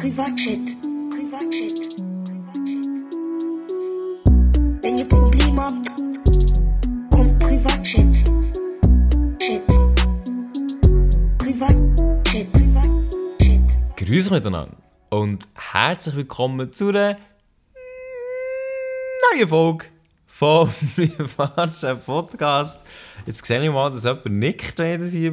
Privatchat. Wenn ihr Probleme habt, kommt Privatchat. Privatchat. Grüß miteinander und herzlich willkommen zu einer neuen Folge vom Podcast. Jetzt sehe ich mal, dass jemand nickt, wenn ich das hier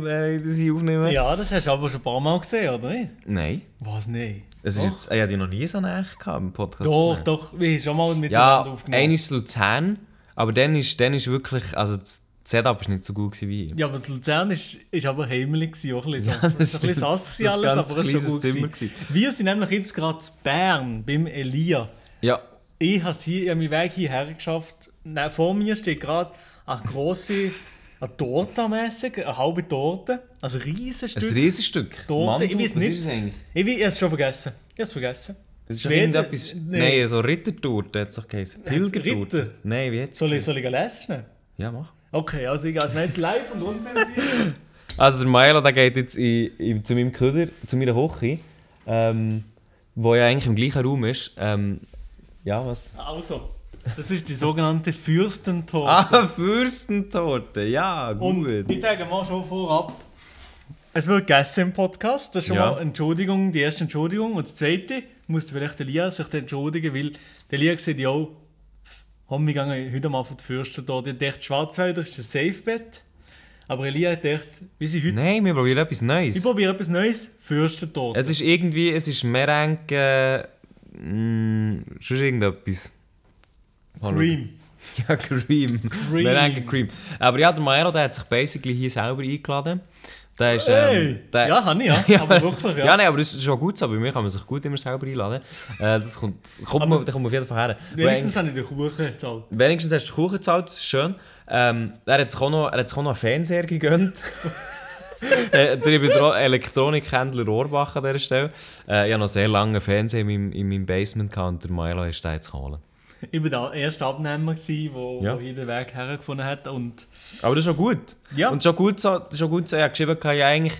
aufnehme. Ja, das hast du aber schon ein paar Mal gesehen, oder nicht? Nein. Was nicht? Es ist jetzt, ich habe dich noch nie so nahe gehabt im Podcast. Doch, wir haben schon mal miteinander aufgenommen. Ja, einer ist Luzern, aber dann ist wirklich, also das Setup war nicht so gut wie ich. Ja, aber das Luzern ist aber heimlich, auch ein bisschen, ja, das ein bisschen sass alles, aber es war schon gut. Wir sind nämlich jetzt gerade in Bern, beim Elia. Ja. Ich habe meinen Weg hierher geschafft. Vor mir steht gerade eine grosse Torte am Essen, eine halbe Torte. Also ein Riesenstück. Ein Riesenstück? Torte, Mann, ich weiß nicht. Was ist es eigentlich? Ich habe es schon vergessen. Das ist irgendetwas... Nein, so Rittertorte hat es doch geheißen. Pilgertorte. Ritter? Nein, wie hat es geheißen? Soll ich lesen schnell? Ja, mach. Okay, also ich gehe schnell live und unzensiert. Also der Maelo, der geht jetzt zu meinem Köder, zu meiner Küche, wo ja eigentlich im gleichen Raum ist. Ja, was? Also, das ist die sogenannte Fürstentorte. Ah, Fürstentorte, ja, gut. Und ich sage mal schon vorab, es wird gegessen im Podcast. Das ist schon mal eine Entschuldigung, die erste Entschuldigung. Und die zweite, musste vielleicht Elia sich entschuldigen, weil Elia sagt, ja, wir gehen heute mal von der Fürstentorte. Ich dachte, Schwarzwälder ist ein Safe-Bet. Aber Elia hat gedacht, wie sie heute... Nein, wir probieren etwas Neues. Ich probiere etwas Neues, Fürstentorte. Es ist irgendwie, Merengue... schon irgendetwas. Cream. Ja, Cream. Merengue Cream. Aber ja, der Maero, der hat sich basically hier selber eingeladen. Der ist, ja, habe ich, ja. Aber wirklich, ja. Ja, nein, aber das ist schon gut so. Bei mir kann man sich gut immer selber einladen. Da kommt man auf jeden Fall her. Wenigstens habe ich den Kuchen gezahlt. Wenigstens hast du den Kuchen gezahlt, das ist schön. Er hat sich auch noch einen Fernseher gegönnt. Der Elektronikhändler Rohrbach an dieser Stelle. Ich habe noch sehr lange Fernseher in meinem Basement gehabt und der Maelo ist da jetzt geholt. Ich war der erste Abnehmer, der hier den Weg hergefunden hat. Und aber das ist schon gut. Ja. Und schon gut so. Ich habe geschrieben, ja, eigentlich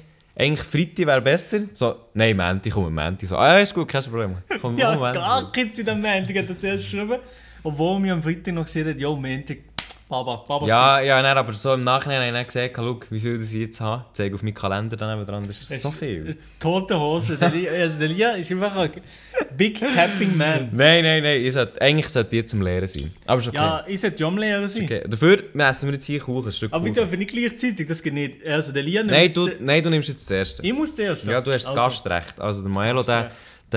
Fritti wäre besser. So, nein, Menti, komm, Menti. So, ja, ist gut, kein Problem. Komm, ja, Menti. Gar keine Zeit am Menti. Ich habe zuerst geschrieben, obwohl wir am Fritti noch gesehen haben, ja, Menti. Baba ja, ja, nein, aber so im Nachhinein habe ich nicht gesehen, look, wie viel das ich jetzt habe. Ich zeige auf meinen Kalender dann dran, das ist so viel. Tote Hose, also der Lia ist einfach ein Big Capping Man. Nein, eigentlich sollte ich jetzt am Lehren sein. Aber ist okay. Ja, ich sollte ja am Lehren sein. Okay. Dafür essen wir jetzt hier Kuchen, ein Stück Kuchen. Aber wir dürfen nicht gleichzeitig, das geht nicht. Also der Lia nimmt... Nein, du nimmst jetzt das Erste. Ich muss das Erste? Ja, du hast das Gastrecht. Also der Maelo, der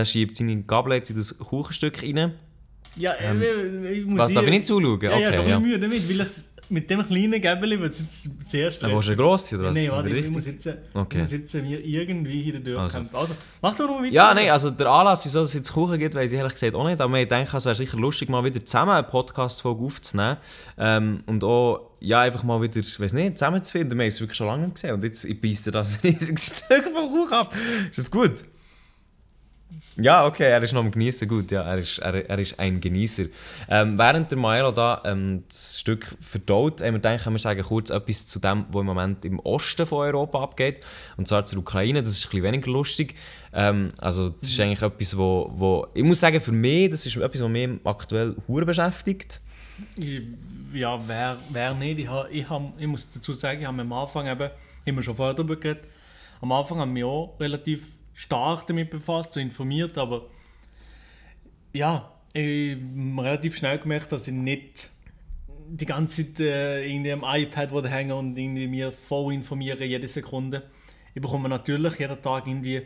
schiebt seine Gabel in das Kuchenstück rein. Ja, ich muss... Was, darf ich nicht zuschauen? Okay, ja, schon Mühe damit, weil das mit dem kleinen Gäbeli wird es jetzt sehr stressig. Aber du eine grosse oder was? Nein, warte, ich muss jetzt mir irgendwie hier durchkämpfen. Also, mach doch noch weiter. Ja, nein, also der Anlass, wieso es jetzt Kuchen gibt, weiss ich ehrlich gesagt auch nicht. Aber ich denke, es wäre sicher lustig, mal wieder zusammen eine Podcast-Folge aufzunehmen. Und auch, ja, einfach mal wieder, weiss nicht, zusammenzufinden. Wir haben es wirklich schon lange gesehen. Und jetzt beißt er das riesiges Stück vom Kuchen ab. Ist das gut? Ja, okay, er ist noch am Genießen, gut, ja, er ist ein Genießer. Während der Maelo da das Stück verdaut, haben wir gedacht, können wir sagen, kurz etwas zu dem, was im Moment im Osten von Europa abgeht, und zwar zur Ukraine. Das ist ein bisschen weniger lustig. Also das ist eigentlich etwas, wo ich muss sagen, für mich, das ist etwas, was mich aktuell hure beschäftigt. Ja, wer nicht? Ich muss dazu sagen, ich habe am Anfang eben, immer schon vorher darüber geredet, am Anfang haben wir auch relativ stark damit befasst und informiert, aber ja, ich habe relativ schnell gemerkt, dass ich nicht die ganze Zeit irgendwie am iPad hänge und irgendwie mir voll informiere, jede Sekunde. Ich bekomme natürlich jeden Tag irgendwie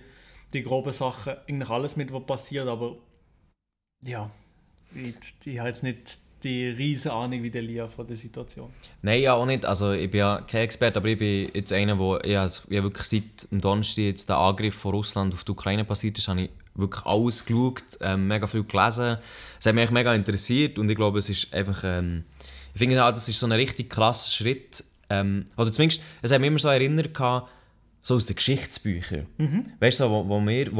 die groben Sachen, eigentlich alles mit, was passiert, aber ja, ich habe jetzt nicht die riesen Ahnung wie der Lia von der Situation. Nein, ja auch nicht. Also ich bin ja kein Experte, aber ich bin jetzt einer, der wirklich seit dem Donnerstag jetzt der Angriff von Russland auf die Ukraine passiert ist, habe ich wirklich alles geschaut, mega viel gelesen. Es hat mich mega interessiert und ich glaube, es ist einfach, ich finde halt, das ist so ein richtig krasser Schritt. Oder zumindest, es hat mich immer so erinnert, so aus den Geschichtsbüchern. Mhm. Weißt du, so, wo ich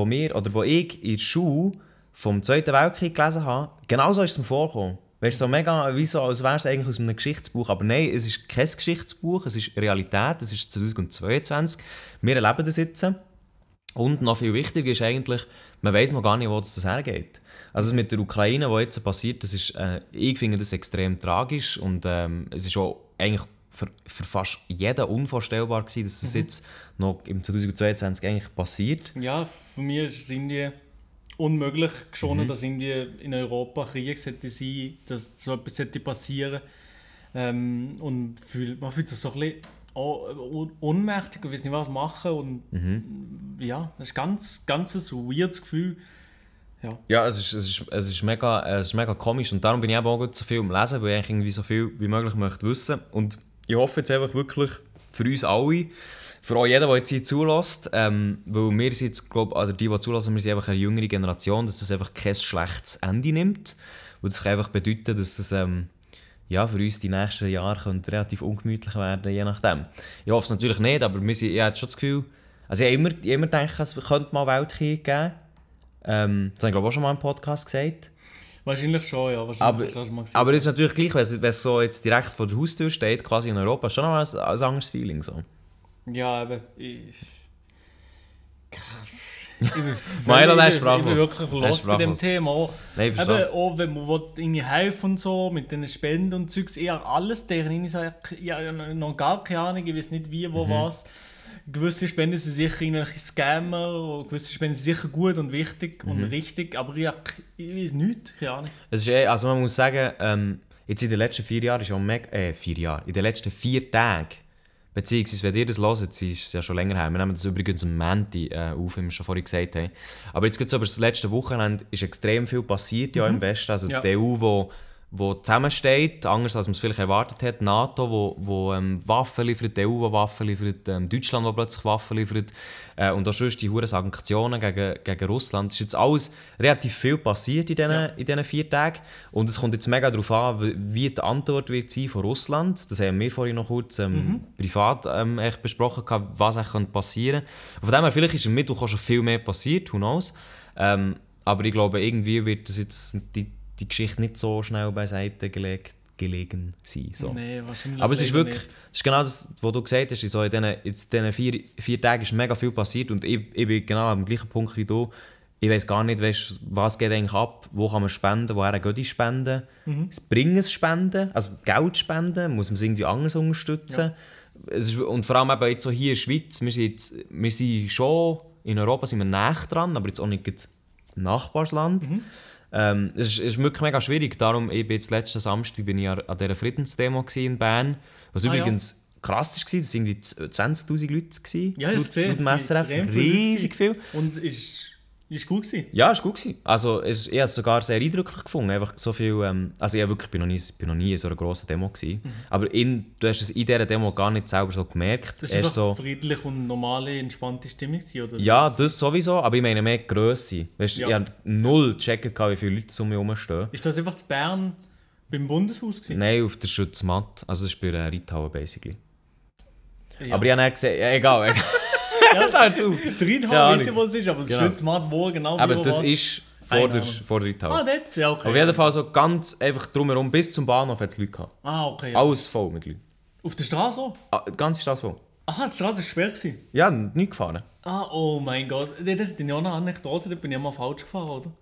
in der Schule vom Zweiten Weltkrieg gelesen habe, genau so ist es mir vorgekommen. Weißt du, so mega, wie so, als wärst du eigentlich aus einem Geschichtsbuch. Aber nein, es ist kein Geschichtsbuch, es ist Realität, es ist 2022. Wir erleben das jetzt. Und noch viel wichtiger ist eigentlich, man weiss noch gar nicht, wo das hergeht. Also mit der Ukraine, was jetzt passiert, das ist, ich finde das extrem tragisch und es ist auch eigentlich für fast jeden unvorstellbar gewesen, dass das jetzt noch im 2022 eigentlich passiert. Ja, für mich ist es irgendwie unmöglich geschonen, dass irgendwie in Europa Krieg hätte sein, dass so etwas hätte passieren. Und man fühlt sich so ein bisschen ohnmächtig und weiss nicht, was machen. Und ja, das ist ganz ein weirdes Gefühl. Ja, es ist mega komisch und darum bin ich eben auch so viel am Lesen, weil ich eigentlich irgendwie so viel wie möglich möchte wissen. Und ich hoffe jetzt einfach wirklich für uns alle, für auch jeden, der jetzt hier zulässt, weil wir sind jetzt, glaube ich, also die zulassen, wir sind einfach eine jüngere Generation, dass das einfach kein schlechtes Ende nimmt. Und das kann einfach bedeuten, dass das ja, für uns die nächsten Jahre könnte relativ ungemütlich werden, je nachdem. Ich hoffe es natürlich nicht, aber ich habe schon das Gefühl, also ich habe immer gedacht, es könnte mal Weltkrieg geben. Das habe ich, glaube ich, auch schon mal im Podcast gesagt. Wahrscheinlich schon, ja. Wahrscheinlich aber es ist natürlich gleich, wenn es so jetzt direkt vor der Haustür steht, quasi in Europa, schon noch ein anderes Feeling. So. Ja, aber ich bin wirklich los bei dem Thema. Nein, aber auch wenn man irgendwie helfen und so, mit den Spenden und Zeugs, eher alles deren. Ich sage, ja, noch gar keine Ahnung, ich weiß nicht wie, wo, was. Gewisse Spenden sind sicher irgendwelche Scammer, gewisse Spenden sind sicher gut und wichtig und richtig, aber ich weiß nichts, keine Ahnung. Also man muss sagen, jetzt in den letzten 4 Jahren ist ja mega... 4 Jahre, in den letzten 4 Tagen, beziehungsweise, wenn ihr das hört, ist es ja schon länger her. Wir nehmen das übrigens am Menti auf, wie wir schon vorhin gesagt haben. Aber jetzt geht es über das letzte Wochenende, ist extrem viel passiert ja im Westen. Also die EU, die zusammensteht, anders als man es vielleicht erwartet hat. Die NATO, die Waffen liefert, die EU, die Waffen liefert, Deutschland, die plötzlich Waffen liefert. Und auch sonst die hohen Sanktionen gegen Russland. Es ist jetzt alles relativ viel passiert in diesen 4 Tagen. Und es kommt jetzt mega darauf an, wie die Antwort wird sein von Russland. Das haben wir vorhin noch kurz privat echt besprochen, was eigentlich passieren könnte. Von dem her, vielleicht ist im Mittwoch auch schon viel mehr passiert, who knows. Aber ich glaube, irgendwie wird das jetzt... Die Geschichte nicht so schnell beiseite gelegen sein. So. Nee, wahrscheinlich. Aber es ist wirklich, es ist genau das, was du gesagt hast, so in diesen 4 Tagen ist mega viel passiert und ich bin genau am gleichen Punkt wie du. Ich weiss gar nicht, was geht eigentlich ab, wo kann man spenden, woher geht die Spenden. Bringen es Spenden, also Geld spenden, muss man es irgendwie anders unterstützen. Ja. Und vor allem eben jetzt so hier in der Schweiz, wir sind schon, in Europa sind wir nahe dran, aber jetzt auch nicht Nachbarland. Es ist wirklich mega schwierig, darum letzten Samstag bin ich an dieser Friedensdemo in Bern, was übrigens krass war, das waren irgendwie 20'000 Leute gewesen, ja, mit riesig viel. Und es war gut gewesen. Ja, es war gut gewesen. Also ich habe es sogar sehr eindrücklich gefunden, einfach so viel, also ich bin noch nie in so einer grossen Demo gewesen, aber du hast es in dieser Demo gar nicht selber so gemerkt. Das war einfach so friedlich und normale, entspannte Stimmung gewesen, oder? Ja, das sowieso, aber ich meine mehr die Grösse. Weißt, ja. Ich habe null gecheckt, wie viele Leute um mich herumstehen. Ist das einfach in Bern beim Bundeshaus gewesen? Nein, auf der Schutzmatte, also das war bei der Reithauer basically. Ja. Aber ich habe nicht gesehen, egal. Ja, dazu. Der Reithauer weiss ich, wo es ist, aber das Schutzmatt wo genau. Aber das ist vor der Reithauer. Ah, dort? Ja, okay. Auf jeden Fall so ganz einfach drumherum, bis zum Bahnhof hat es Leute gehabt. Ah, okay. Ja. Alles voll mit Leuten. Auf der Straße auch? Ah, die ganze Straße voll. Aha, die Straße war schwer gewesen. Ja, nicht gefahren. Ah, oh mein Gott. Das ist ja auch eine Anekdote, da bin ich mal falsch gefahren, oder?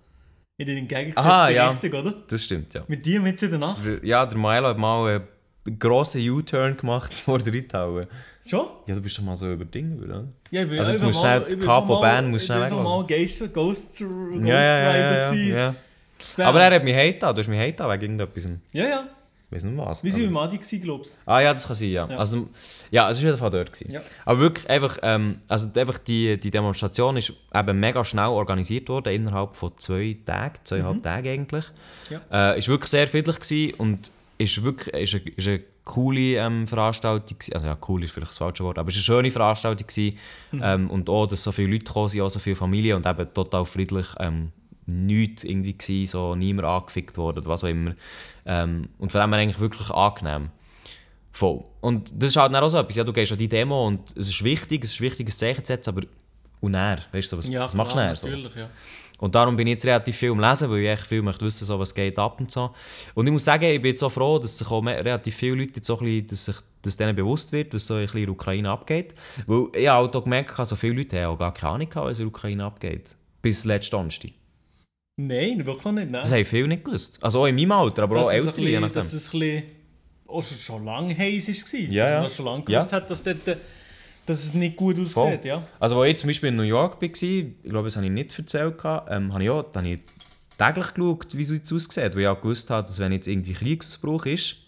Ich bin entgegengesetzt, richtig, oder? Das stimmt, ja. Mit dir mitten in der Nacht? Ja, der Maelo hat mal... grossen U-Turn gemacht vor der Reithauer. Schon? Ja, du bist doch mal so über Dinge, oder? Ja, ich bin also, Ghost Rider gewesen. Aber er hat mich heita, du hast mich heita wegen irgendetwas. Ja, ja. Ich weiss nicht was. Wir sind im Adi gewesen, glaubst du? Ah ja, das kann sein, ja. Also, ja, es war jeden Fall dort gewesen. Ja. Aber wirklich, einfach, einfach die Demonstration ist eben mega schnell organisiert worden, innerhalb von 2 Tagen, 2,5 Tagen eigentlich. Ja. Ist wirklich sehr friedlich gewesen und es war eine coole Veranstaltung, also ja, cool ist vielleicht das falsche Wort, aber es war eine schöne Veranstaltung und auch, dass so viele Leute gekommen sind, auch so viele Familien und eben total friedlich, nichts irgendwie gewesen, so niemand angefickt worden oder was auch immer. Und von dem her eigentlich wirklich angenehm. Voll. Und das ist halt dann auch so etwas, ja, du gehst an die Demo und es ist wichtig, ein Zeichen zu setzen, aber und näher, weißt du, was machst du näher? So. Natürlich, ja. Und darum bin ich jetzt relativ viel am Lesen, weil ich echt viel möchte wissen, so, was geht ab und so. Und ich muss sagen, ich bin jetzt so froh, dass sich auch relativ viele Leute jetzt so ein bisschen, dass sich dass denen bewusst wird, was so ein bisschen in der Ukraine abgeht. Weil ich habe auch gemerkt, also viele Leute haben auch gar keine Ahnung, was in der Ukraine abgeht. Bis letzten Donnerstag. Nein, wirklich noch nicht. Nein. Das haben viele nicht gewusst. Also auch in meinem Alter, aber das auch ältere. Je nachdem. Dass es ein bisschen schon lange heiß war. Ja, dass man schon lange gewusst hat, dass dort... Dass es nicht gut aussieht, voll. Ja. Also als ich zum Beispiel in New York war, ich glaube, das habe ich nicht erzählt, habe ich täglich geschaut, wie es jetzt aussieht. Weil ich auch gewusst habe, dass wenn jetzt irgendwie Kriegsbruch ist,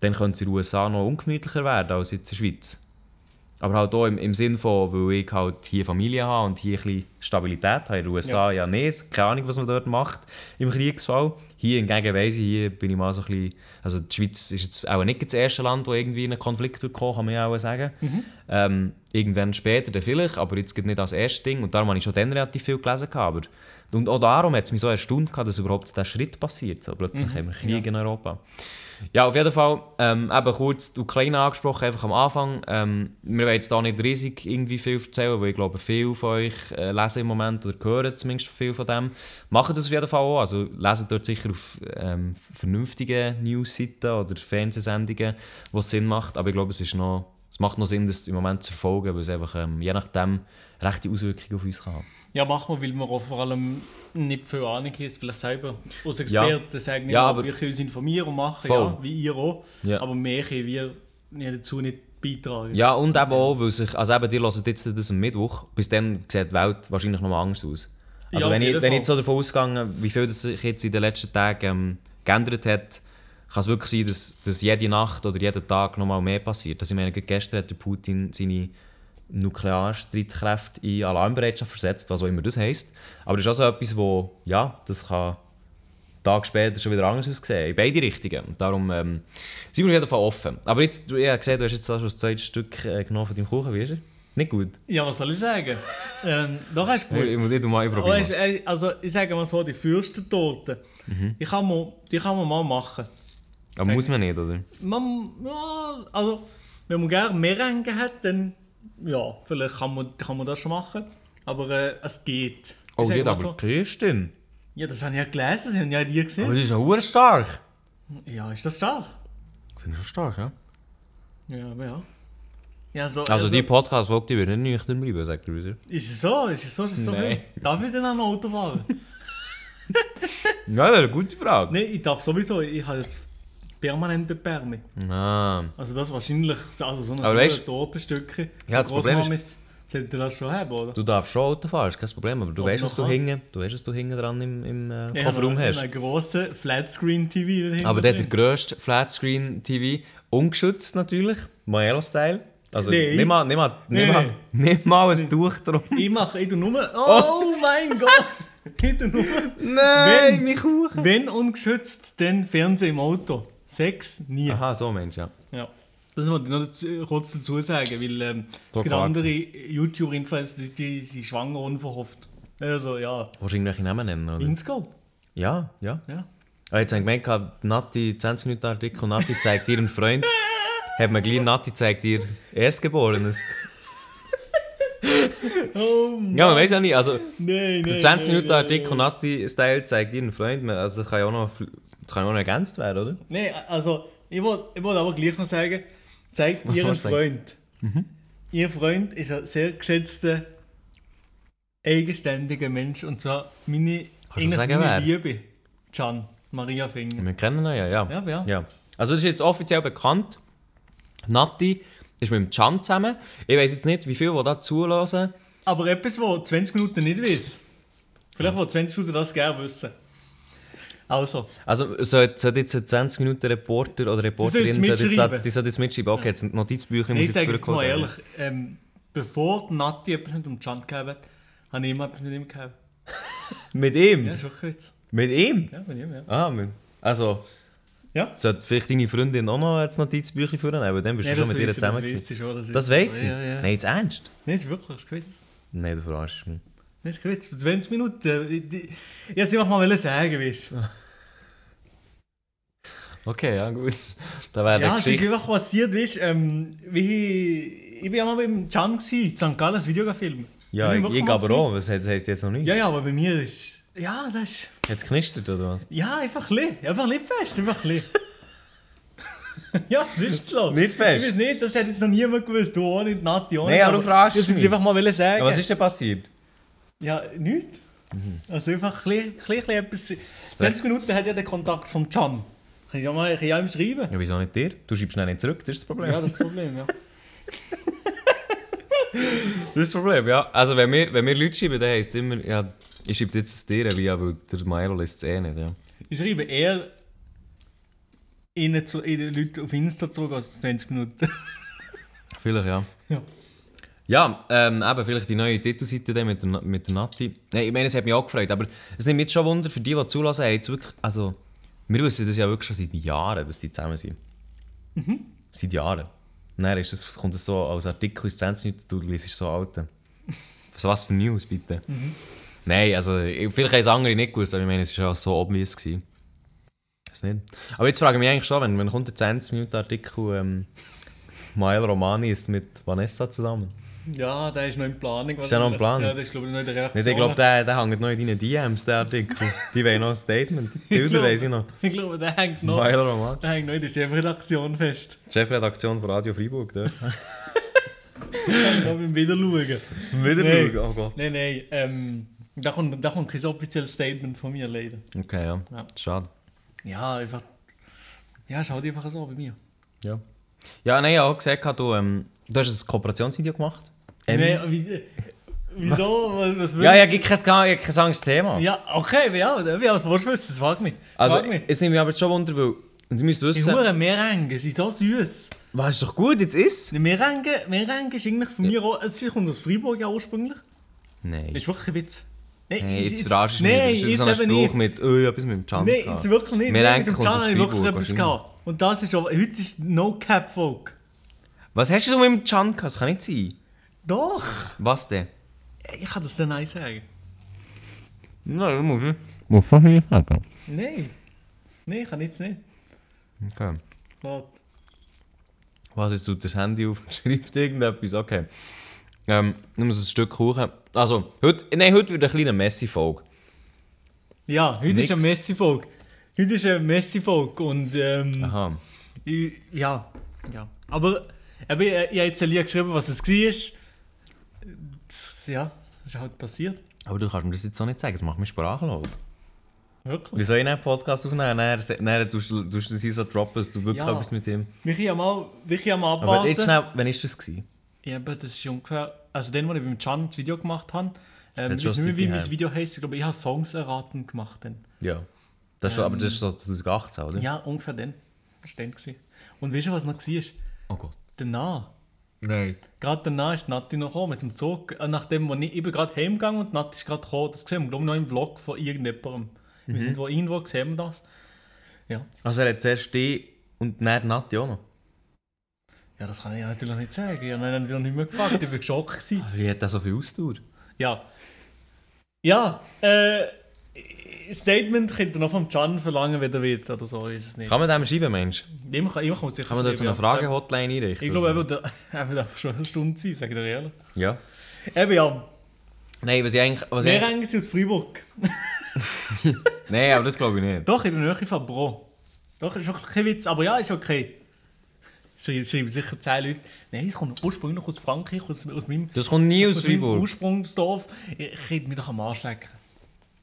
dann könnte es in den USA noch ungemütlicher werden als jetzt in der Schweiz. Aber halt auch im Sinn von, weil ich halt hier Familie habe und hier ein bisschen Stabilität habe. In den USA ja nicht, keine Ahnung, was man dort macht im Kriegsfall. Hier hingegen weiss ich, hier bin ich mal so ein bisschen... Also die Schweiz ist jetzt auch nicht das erste Land, das irgendwie in einen Konflikt kam, kann man ja auch sagen. Mhm. Irgendwann später dann vielleicht, aber jetzt geht nicht als erstes Ding. Und darum habe ich schon dann relativ viel gelesen. Aber, und auch darum hat es mich so erstaunt, dass überhaupt dieser Schritt passiert. So plötzlich haben wir Krieg in Europa. Ja, auf jeden Fall, eben kurz die Ukraine angesprochen, einfach am Anfang. Wir wollen jetzt da nicht riesig irgendwie viel erzählen, weil ich glaube, viele von euch lesen im Moment oder hören zumindest viel von dem. Machen das auf jeden Fall auch, also lesen dort sicher auf vernünftigen News-Seiten oder Fernsehsendungen, was Sinn macht. Aber ich glaube, es macht noch Sinn, das im Moment zu verfolgen, weil es einfach je nachdem rechte Auswirkungen auf uns kann haben. Ja, machen wir, weil wir vor allem nicht viel Ahnung haben, vielleicht selber als Experten sagen wir, wir können uns informieren und machen, wie ihr auch, aber mehr können wir dazu nicht beitragen. Ja, und eben auch, weil sich, also eben, ihr hört jetzt das am Mittwoch, bis dann sieht die Welt wahrscheinlich noch mal anders aus. Also ja, wenn ich jetzt so davon ausgehe, wie viel das sich jetzt in den letzten Tagen geändert hat, kann es wirklich sein, dass jede Nacht oder jeden Tag noch mal mehr passiert. Also ich meine, gestern hat der Putin seine Nuklearstreitkräfte in Alarmbereitschaft versetzt, was auch immer das heisst. Aber das ist auch so etwas, wo, das kann Tage später schon wieder anders aussehen, in beide Richtungen. Und darum sind wir auf jeden Fall offen. Aber jetzt, ich habe gesehen, du hast jetzt schon das zweite Stück genommen von deinem Kuchen, wie ist er? Nicht gut? Ja, was soll ich sagen? Doch, hast du gut. Ich muss nicht mal probieren. Also, ich sage mal so, die Fürstentorte, die kann man mal machen. Aber muss man nicht, oder? Also, wenn man gerne Meringue hat, dann... Ja, vielleicht kann man das schon machen, aber es geht. Oh, geht aber so. Christin? Ja, das habe ich ja gelesen, das habe ich ja dir gesehen. Aber das ist ja verdammt stark. Ja, ist das stark? Ich finde das stark, ja. Ja, aber ja. Also die Podcast-Folge, die wird nicht nüchtern bleiben, sagt der Rüder. Ist es so? Nein. Viel? Darf ich denn an ein Auto fahren? Ja, das ist eine gute Frage. Nein, ich darf sowieso, ich habe jetzt... Permanente Perme. Ah. Also das wahrscheinlich, also so ein Tortenstückchen. Ja, das Problem ist... Sollte das schon haben, oder? Du darfst schon Auto fahren, ist kein Problem, aber du weißt, was du hinten dran im Kofferraum hast. Ich habe einen grossen Flatscreen-TV. Aber der grösste Flatscreen-TV, ungeschützt natürlich, Maelo-Style. Also nimm mal ein Tuch drum. Ich tu nur... Oh mein Gott! Nein, mein Kuchen! Wenn ungeschützt, dann Fernsehen im Auto. 6 nie. Aha, so Mensch, ja. Das wollte ich noch kurz dazu sagen, weil es gibt andere YouTuber-Influencer, die sind schwanger unverhofft. Also, ja. Willst du irgendwelche Namen nennen, oder? Inscope. Ja. Ah, jetzt haben wir gemerkt, Nati, 20 Minuten Artikel, Nati zeigt ihren Freund. Hat man gleich, Nati zeigt ihr Erstgeborenes. Oh Mann. Ja, man weiß ja nicht, also der 20 Minuten Artikel Nati-Style zeigt ihren Freund, also das kann ja auch noch... Das kann auch noch ergänzt werden, oder? Nein, also ich wollte aber gleich noch sagen, zeigt Ihren Freund. Mhm. Ihr Freund ist ein sehr geschätzter, eigenständiger Mensch und zwar meine Liebe, Can Maria Finger. Wir kennen ihn ja. Also das ist jetzt offiziell bekannt. Nati ist mit dem Can zusammen. Ich weiss jetzt nicht, wie viele die da zuhören. Aber etwas, was 20 Minuten nicht weiss. Vielleicht wollen 20 Minuten das gerne wissen. Also sollte jetzt ein 20-Minuten-Reporter oder Reporterin... Sie sollte jetzt mitschreiben. Okay, jetzt ein Notizbüchlein muss jetzt zurückkommen. Ich sage jetzt mal ehrlich, bevor Nati etwas mit dem Can gegeben hat, habe ich immer etwas mit ihm gegeben. Mit ihm? Ja, schon kurz. Mit ihm? Ja, mit ihm, ja. Also... Ja. Sollte vielleicht deine Freundin auch noch ein Notizbüchlein vornehmen, aber dann bist du schon mit ihr zusammen. Das weiss sie? Ja. Nein, jetzt ernst? Nein, das ist wirklich, das ist Quitz. Nein, du verarschst mich. Das ist gewitzt, 20 Minuten. Ja, sie mal sagen, weißt du. Okay, ja gut. Da wäre ja, es ist einfach passiert, weißt du, ich war ja mal beim Can in St. Gallen, das Video gefilmt. Ja, ich aber auch, das heisst jetzt noch nicht. Ja, aber bei mir ist... Ja, das ist... Hat es knistert oder was? Ja, einfach ein bisschen fest, Ja, das ist so. Nicht fest. Ich weiß nicht, das hat jetzt noch niemand gewusst. Du auch nicht, Nati auch nicht. Nein, aber du fragst mich. Ich einfach mal sagen. Ja, was ist denn passiert? Ja, nichts. Mhm. Also einfach ein bisschen etwas. 20 Minuten hat ja den Kontakt vom Can. Kann ich ja ihm schreiben. Ja, wieso nicht dir? Du schreibst ihn nicht zurück, das ist das Problem. Ja, das ist das Problem, ja. Das ist das Problem, ja. Also wenn wir Leute schreiben, dann heisst es immer, ja, ich schreibe jetzt das dir, Elia, weil der Maelo lässt es eh nicht, ja. Ich schreibe eher in Leute auf Insta zurück als 20 Minuten. Vielleicht, ja. Ja, eben, vielleicht die neue Titelseite mit der Nati. Nein, ich meine, es hat mich auch gefreut, aber es nimmt mich schon Wunder, für die zulassen, jetzt wirklich, also, wir wissen das ja wirklich schon seit Jahren, dass die zusammen sind. Mhm. Seit Jahren. Nein, kommt das so als Artikel ins 20 Minuten, du liest so alte. Was für News, bitte. Mhm. Nein, also, vielleicht haben es andere nicht gewusst, aber ich meine, es war ja so obvious gewesen. Das nicht. Aber jetzt frage ich mich eigentlich schon, wenn kommt der 20 Minuten Artikel, Mael Romani ist mit Vanessa zusammen. Ja, der ist noch in Planung. Ist ja noch in Planung? Ja, der ist glaube ich noch in der Reaktion. Ich glaube, der hängt noch in deinen DMs, der Artikel. Die wollen noch ein Statement. Die Bilder weiss ich noch. Ich glaube, der hängt noch in der Chefredaktion fest. Die Chefredaktion von Radio Freiburg, dort. Ich kann noch beim Wiederschauen. Wiederschauen? Oh Gott. Nein. Da kommt kein offizielles Statement von mir, leider. Okay, ja. Schade. Ja, einfach... Ja, schau dir einfach so bei mir. Ja. Ja, nein, ich habe auch gesagt, du hast ein Kooperationsvideo gemacht. Nein, wieso? Was ja, ich habe kein anderes Thema. Ja, okay, ja, was willst du wissen? Das frag mich. Also, es nimmt mich aber schon Wunder, weil... Du musst wissen... Die Huren Merengue sind so süß. Was ist doch gut, jetzt ist es. Merengue ist eigentlich von mir auch... Es kommt aus Freiburg ja ursprünglich. Nein. Das ist wirklich ein Witz. Nein, jetzt verarschst du mich. Das ist so ein Spruch mit... etwas mit dem Chan. Nein, jetzt wirklich nicht. Merengue kommt aus Freiburg. Und das ist auch... Heute ist No-Cap-Folk. Was hast du mit dem Chan gehabt? Das kann nicht sein. Doch! Was denn? Ich kann das dann nicht sagen. Nein, das muss ich nicht sagen. Nein, ich kann jetzt nicht. Okay. Warte. Was, jetzt tut das Handy auf und schreibt irgendetwas? Okay. Nur so ein Stück Kuchen. Also, heute wird eine kleine Messi-Folge. Ja, heute ist eine Messi-Folge. Und aha. Ja. Aber ich habe jetzt ein Lied geschrieben, was es war. Das ist halt passiert. Aber du kannst mir das jetzt so nicht sagen, das macht mich sprachlos. Wirklich? Wieso ich einen Podcast aufnehmen? Nein, du so droppen, dass du wirklich etwas mit ihm... Mich einmal abwarten. Aber jetzt schnell, wann war das? Ja, aber das ist ungefähr... Also dann, als ich beim Can das Video gemacht habe, ich weiß nicht mehr, wie mein Video heisst, aber ich habe Songs erraten gemacht dann. Ja, das schon, aber das ist so 2018, oder? Ja, ungefähr dann. Das war dann. Und weißt du, was noch war? Oh Gott. Danach? Nein. Gerade danach ist Nati noch gekommen mit dem Zug. Nachdem ich bin gerade heimgegangen und Nati ist gerade gekommen. Das sehen wir, glaube ich, noch im Vlog von irgendjemandem. Wir sind irgendwo, sehen wir das. Ja. Also er hat zuerst die und dann Nati auch noch? Ja, das kann ich natürlich nicht sagen. Ich habe ihn natürlich nicht mehr gefragt, ich war geschockt. Aber wie hat er so viel Ausdauer? Ja. Ja, Statement könnte noch vom Can verlangen, wenn er wird oder so, ist es nicht. Kann man dem schreiben, Mensch? Kann man da zu einer Frage-Hotline einrichten? Ich glaube, er wird einfach schon eine Stunde sein, sag ich dir ehrlich. Ja. Eben ja. Nein, was ich eigentlich... Merengue sind aus Freiburg. Nein, aber das glaube ich nicht. Doch, in der Nähe von Bro. Doch, ist wirklich kein Witz, aber ja, ist okay. Schreiben sicher 10 Leute. Nein, es kommt ursprünglich noch aus Frankreich, aus meinem... Das kommt nie aus Freiburg. Ursprungsdorf. Ich könnte mich doch am Arsch lecken.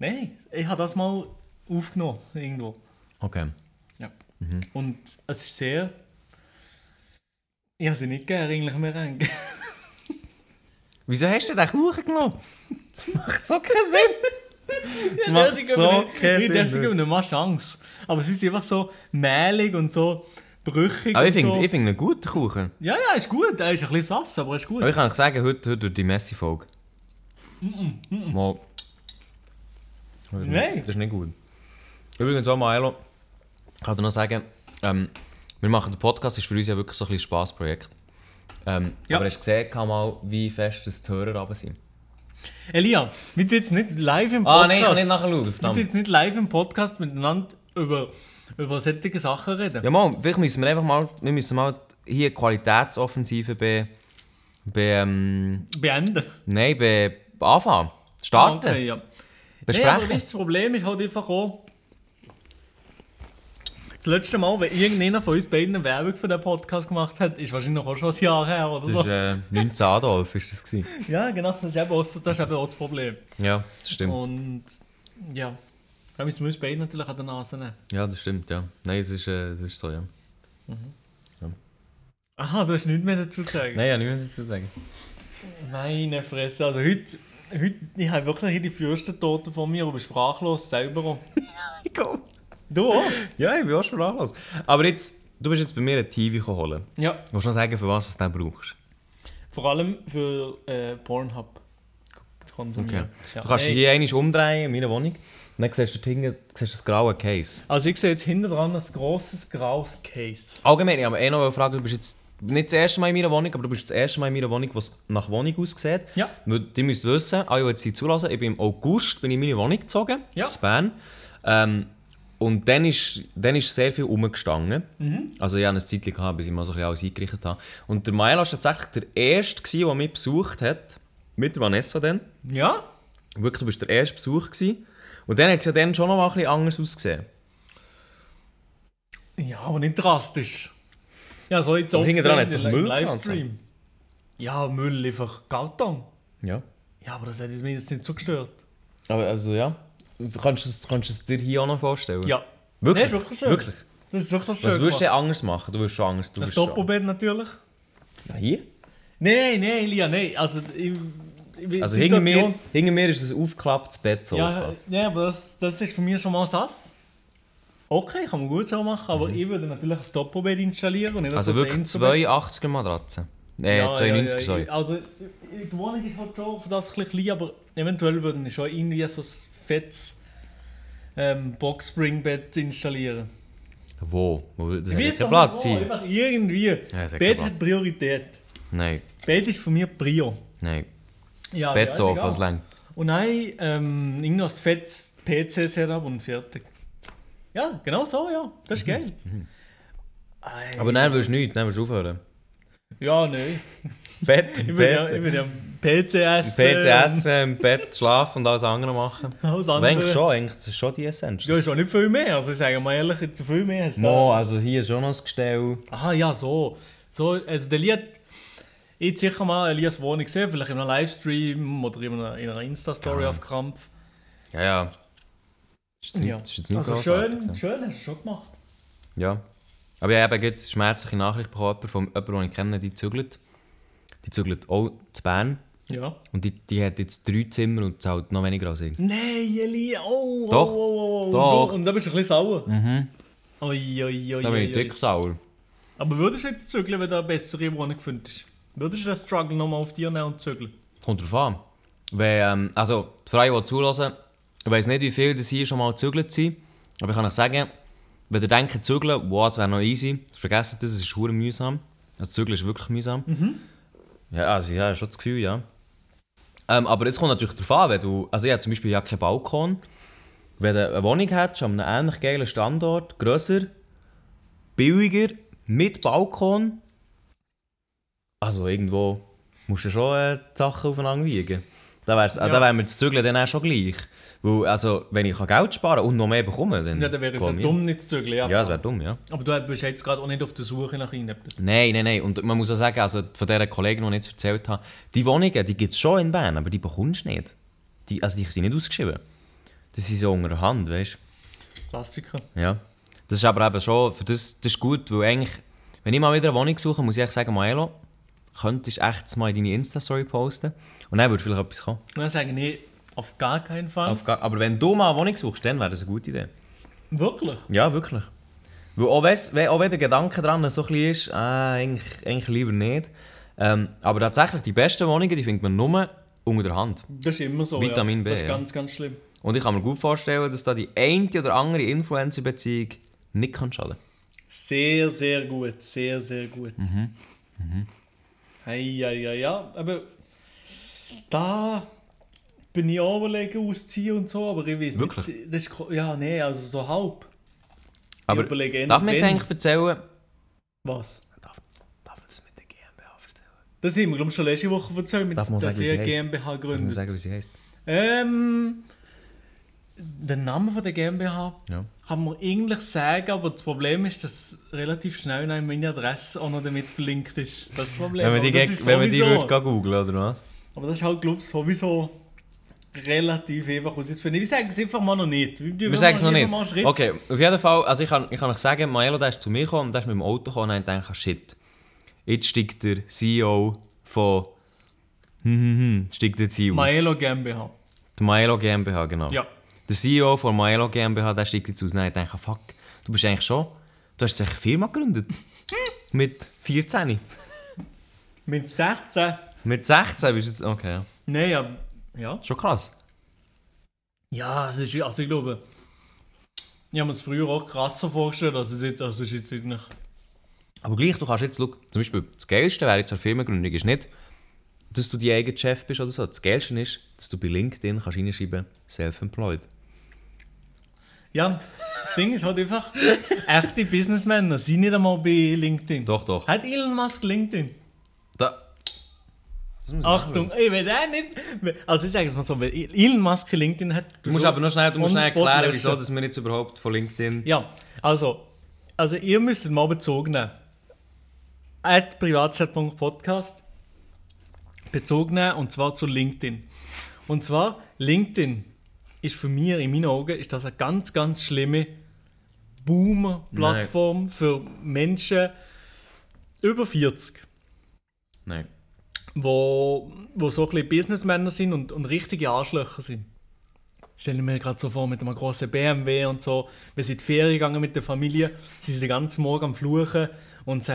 Nein, ich habe das mal aufgenommen, irgendwo. Okay. Ja. Mhm. Und es ist sehr... Ich habe sie nicht gerne eigentlich mehr rein. Wieso hast du den Kuchen genommen? Das macht so keinen Sinn. Das macht so keinen Sinn. Ich dachte, ich habe nicht mal Chance. Aber es ist einfach so mehlig und so brüchig. Aber ich finde ihn gut, den Kuchen. Ja, ist gut. Er ist ein bisschen sass, aber er ist gut. Aber ich kann euch sagen, heute durch die Messi-Folge. Mal... Nein! Das ist nicht gut. Übrigens auch, Maelo, ich kann dir noch sagen, wir machen den Podcast, ist für uns ja wirklich so ein bisschen Spassprojekt. Aber hast du gesehen, wie fest das die Hörer runter sind? Elia, wir tun jetzt nicht live im Podcast... Ah nein, ich kann nicht nachschauen. Wir tun jetzt nicht live im Podcast miteinander über solche Sachen reden. Ja mal, vielleicht müssen wir einfach mal... Wir müssen mal hier Qualitätsoffensive beenden? Nein, anfangen. Starten. Okay, ja. Besprechen. Hey, aber das Problem ist halt einfach auch, Das letzte Mal, wenn irgendeiner von uns beiden eine Werbung für diesen Podcast gemacht hat, ist wahrscheinlich auch schon ein Jahr her oder so. Das ist 19 Adolf, ist das gewesen. Ja, genau. Das ist eben auch das Problem. Ja, das stimmt. Und ja, wir müssen uns beide natürlich an der Nase nehmen. Ja, das stimmt, ja. Nein, es ist so, ja. Mhm. Ja. Aha, du hast nichts mehr dazu zu sagen? Nein, ja, nichts mehr dazu zu sagen. Meine Fresse, also heute ich habe wirklich die Fürstentorte von mir, aber sprachlos selber. Go. Du auch? Ja, ich bin auch sprachlos. Aber jetzt, du bist jetzt bei mir eine TV holen. Ja. Du musst noch sagen, für was du es brauchst. Vor allem für Pornhub zu konsumieren. Okay. Ja. Du kannst dich hier einmal umdrehen in meiner Wohnung. Dann siehst du hinten das graue Case. Also ich sehe jetzt hinten dran ein grosses graues Case. Allgemein, ich habe noch eine Frage, du bist jetzt nicht das erste Mal in meiner Wohnung, aber du bist das erste Mal in meiner Wohnung, was nach Wohnung aussieht. Ja. Die müsst wissen, alle, die jetzt zulassen, ich bin im August in meine Wohnung gezogen, ja, in Bern. Und dann ist sehr viel rumgestanden. Mhm. Also ich hatte eine Zeit lang, bis ich mal so ein bisschen alles eingerichtet habe. Und der Maelo war tatsächlich der Erste, der mich besucht hat. Mit der Vanessa dann. Ja. Wirklich, du warst der erste Besuch gewesen. Und dann hat es ja dann schon noch mal ein bisschen anders ausgesehen. Ja, aber nicht drastisch. Ja, so jetzt auch dran hat sich Müll Livestream. Ja, Müll einfach Galtung. Ja. Ja, aber das hat mich jetzt nicht so gestört. Aber also ja. Kannst du es dir hier auch noch vorstellen? Ja. Wirklich? Nee, wirklich schön. Wirklich? Das ist wirklich schön. Was würdest du denn anders machen? Du würdest schon anders. Das Doppelbett natürlich. Ja, hier? Nein, Elia, nein. Also hinter mir ist ein aufgeklapptes Bett. Ja, ja, aber das ist für mich schon mal sass. Okay, kann man gut so machen, aber ich würde natürlich ein Doppelbett installieren. Und nicht also das wirklich 280er Matratzen? Nein, 290er soll ich. Also die Wohnung ist halt schon für das ein bisschen klein, aber eventuell würde ich schon irgendwie so ein fettes Boxspringbett installieren. Wo? Das ich hat keinen Platz sein. Einfach irgendwie. Ja, Bett hat Priorität. Nein. Bett ist für mich Prio. Nein. Ja, Bettsofa, ja, es reicht. Und nein, irgendwas ein fettes PC-Setup und fertig. Ja, genau so, ja. Das ist geil. Mhm. Aber nein, willst du nichts, dann willst du aufhören. Ja, nein. Bett, ich will ja PC essen. PC essen, im Bett schlafen und alles andere machen. Alles andere. Eigentlich schon, das ist schon die Essenz. Ja, ist schon nicht viel mehr. Also ich sage mal ehrlich, zu viel mehr hast du. No, also hier schon noch ein Gestell. Aha, ja, so also der Lied... Ich habe sicher mal Elias Wohnung gesehen, vielleicht in einem Livestream oder in einer Insta-Story auf Krampf. Ja. Das ist also schön hast du schon gemacht. Ja. Aber ich habe eine schmerzliche Nachricht bekommen von jemandem, den ich kenne, die zügelt. Die zügelt auch zu Bern. Ja. Und die hat jetzt 3 Zimmer und zahlt noch weniger als ich. Nein, Elia! Doch. Und da bist du ein bisschen sauer. Mhm. Oi. Da bin ich dick sauer. Aber würdest du jetzt zügeln, wenn du eine bessere Wohnung gefunden hast? Würdest du den Struggle nochmal auf dir nehmen und zügeln? Kommt drauf an. Also, die Freie, die zuhören, ich weiss nicht, wie viele das hier schon mal gezügelt sind. Aber ich kann euch sagen, wenn ihr denkt, zügeln, wow, das wäre noch easy. Vergesst das, es ist verdammt mühsam. Also, zügeln ist wirklich mühsam. Mhm. Ja, also, ja, schon das Gefühl, ja. Aber es kommt natürlich drauf an, wenn du, also ich habe zum Beispiel ja keinen Balkon. Wenn du eine Wohnung hättest, an einem ähnlich geilen Standort, grösser, billiger, mit Balkon, also irgendwo musst du schon die Sachen aufeinander wiegen. Da wären wir das Zügeln dann auch schon gleich. Weil, also, wenn ich Geld sparen kann und noch mehr bekomme, dann... Ja, dann wäre es ja dumm, nicht zu zügeln. Ja, es wäre dumm, ja. Aber du bist jetzt gerade auch nicht auf der Suche nach irgendetwas. Nein. Und man muss auch sagen, also von dieser Kollegin, die ich jetzt erzählt habe, die Wohnungen, die gibt es schon in Bern, aber die bekommst du nicht. Die sind nicht ausgeschrieben. Das ist so unter der Hand, weißt du. Klassiker. Ja. Das ist aber eben schon, für das ist gut, weil eigentlich, wenn ich mal wieder eine Wohnung suche, muss ich eigentlich sagen, Maelo, könntest echt mal deine Insta-Story posten und dann würde vielleicht etwas kommen. Dann sage ich, nee, auf gar keinen Fall. Aber wenn du mal eine Wohnung suchst, dann wäre das eine gute Idee. Wirklich? Ja, wirklich. Weil auch wenn der Gedanke daran so ein bisschen ist, eigentlich lieber nicht. Aber tatsächlich, die besten Wohnungen, die findet man nur unter der Hand. Das ist immer so, Vitamin B, das ist ganz, ganz schlimm. Und ich kann mir gut vorstellen, dass da die eine oder andere Influencer-Beziehung nicht kann schaden. Sehr, sehr gut. Sehr, sehr gut. Mhm. Ja, aber da bin ich auch überlegen, auszuziehen und so, aber ich weiß wirklich nicht, das ist, ja, nein, also so halb. Aber darf man jetzt eigentlich erzählen? Was? Darf man das mit der GmbH erzählen? Das haben wir, glaube ich, schon letzte Woche erzählt, dass ich eine GmbH gründet. Darf man sagen, wie sie heisst? den Namen von der GmbH kann man eigentlich sagen, aber das Problem ist, dass relativ schnell meine Adresse auch noch damit verlinkt ist. Das Problem. Wenn man die, wenn man die googeln würde, oder was? Aber das ist halt, glaube ich, sowieso relativ einfach auszufinden. Ich sage es einfach mal noch nicht. Wir sagen es noch nicht. Okay, auf jeden Fall, also ich kann euch sagen, Maelo, der ist zu mir gekommen, der ist mit dem Auto gekommen und ich dachte, shit, jetzt steigt der CEO von steigt jetzt aus. Maelo GmbH. Die Maelo GmbH, genau. Ja. Der CEO von Maelo GmbH, der steigt jetzt aus. Nein, ich denke, fuck, du bist eigentlich schon, du hast eine Firma gegründet. Mit 14. Mit 16. Mit 16 bist du jetzt, okay. Nein, aber, ja. Schon krass. Ja, es ist, also ich glaube, ich habe mir das früher auch krasser vorgestellt, als es jetzt, also ist jetzt eigentlich. Aber gleich, du kannst jetzt, schau, zum Beispiel, das Geilste wäre jetzt eine Firmengründung, ist nicht, dass du dein eigener Chef bist oder so. Das Geilste ist, dass du bei LinkedIn kannst reinschreiben, self-employed. Ja, das Ding ist halt einfach, echte Businessmänner sind nicht einmal bei LinkedIn. Doch. Hat Elon Musk LinkedIn? Da. Achtung, ich will auch nicht. Also ich sage es mal so, wenn Elon Musk LinkedIn hat... Du musst aber noch schnell, erklären, wieso dass wir jetzt überhaupt von LinkedIn... Ja, also ihr müsst mal Bezug nehmen. @privatchat.podcast Bezug nehmen, und zwar zu LinkedIn. Und zwar, LinkedIn ist für mich, in meinen Augen, ist das eine ganz, ganz schlimme Boomer-Plattform für Menschen über 40. Nein. Wo so ein bisschen Businessmänner sind und richtige Arschlöcher sind. Stell dir mir gerade so vor, mit einem grossen BMW und so. Wir sind in die Ferien gegangen mit der Familie, sie sind den ganzen Morgen am Fluchen und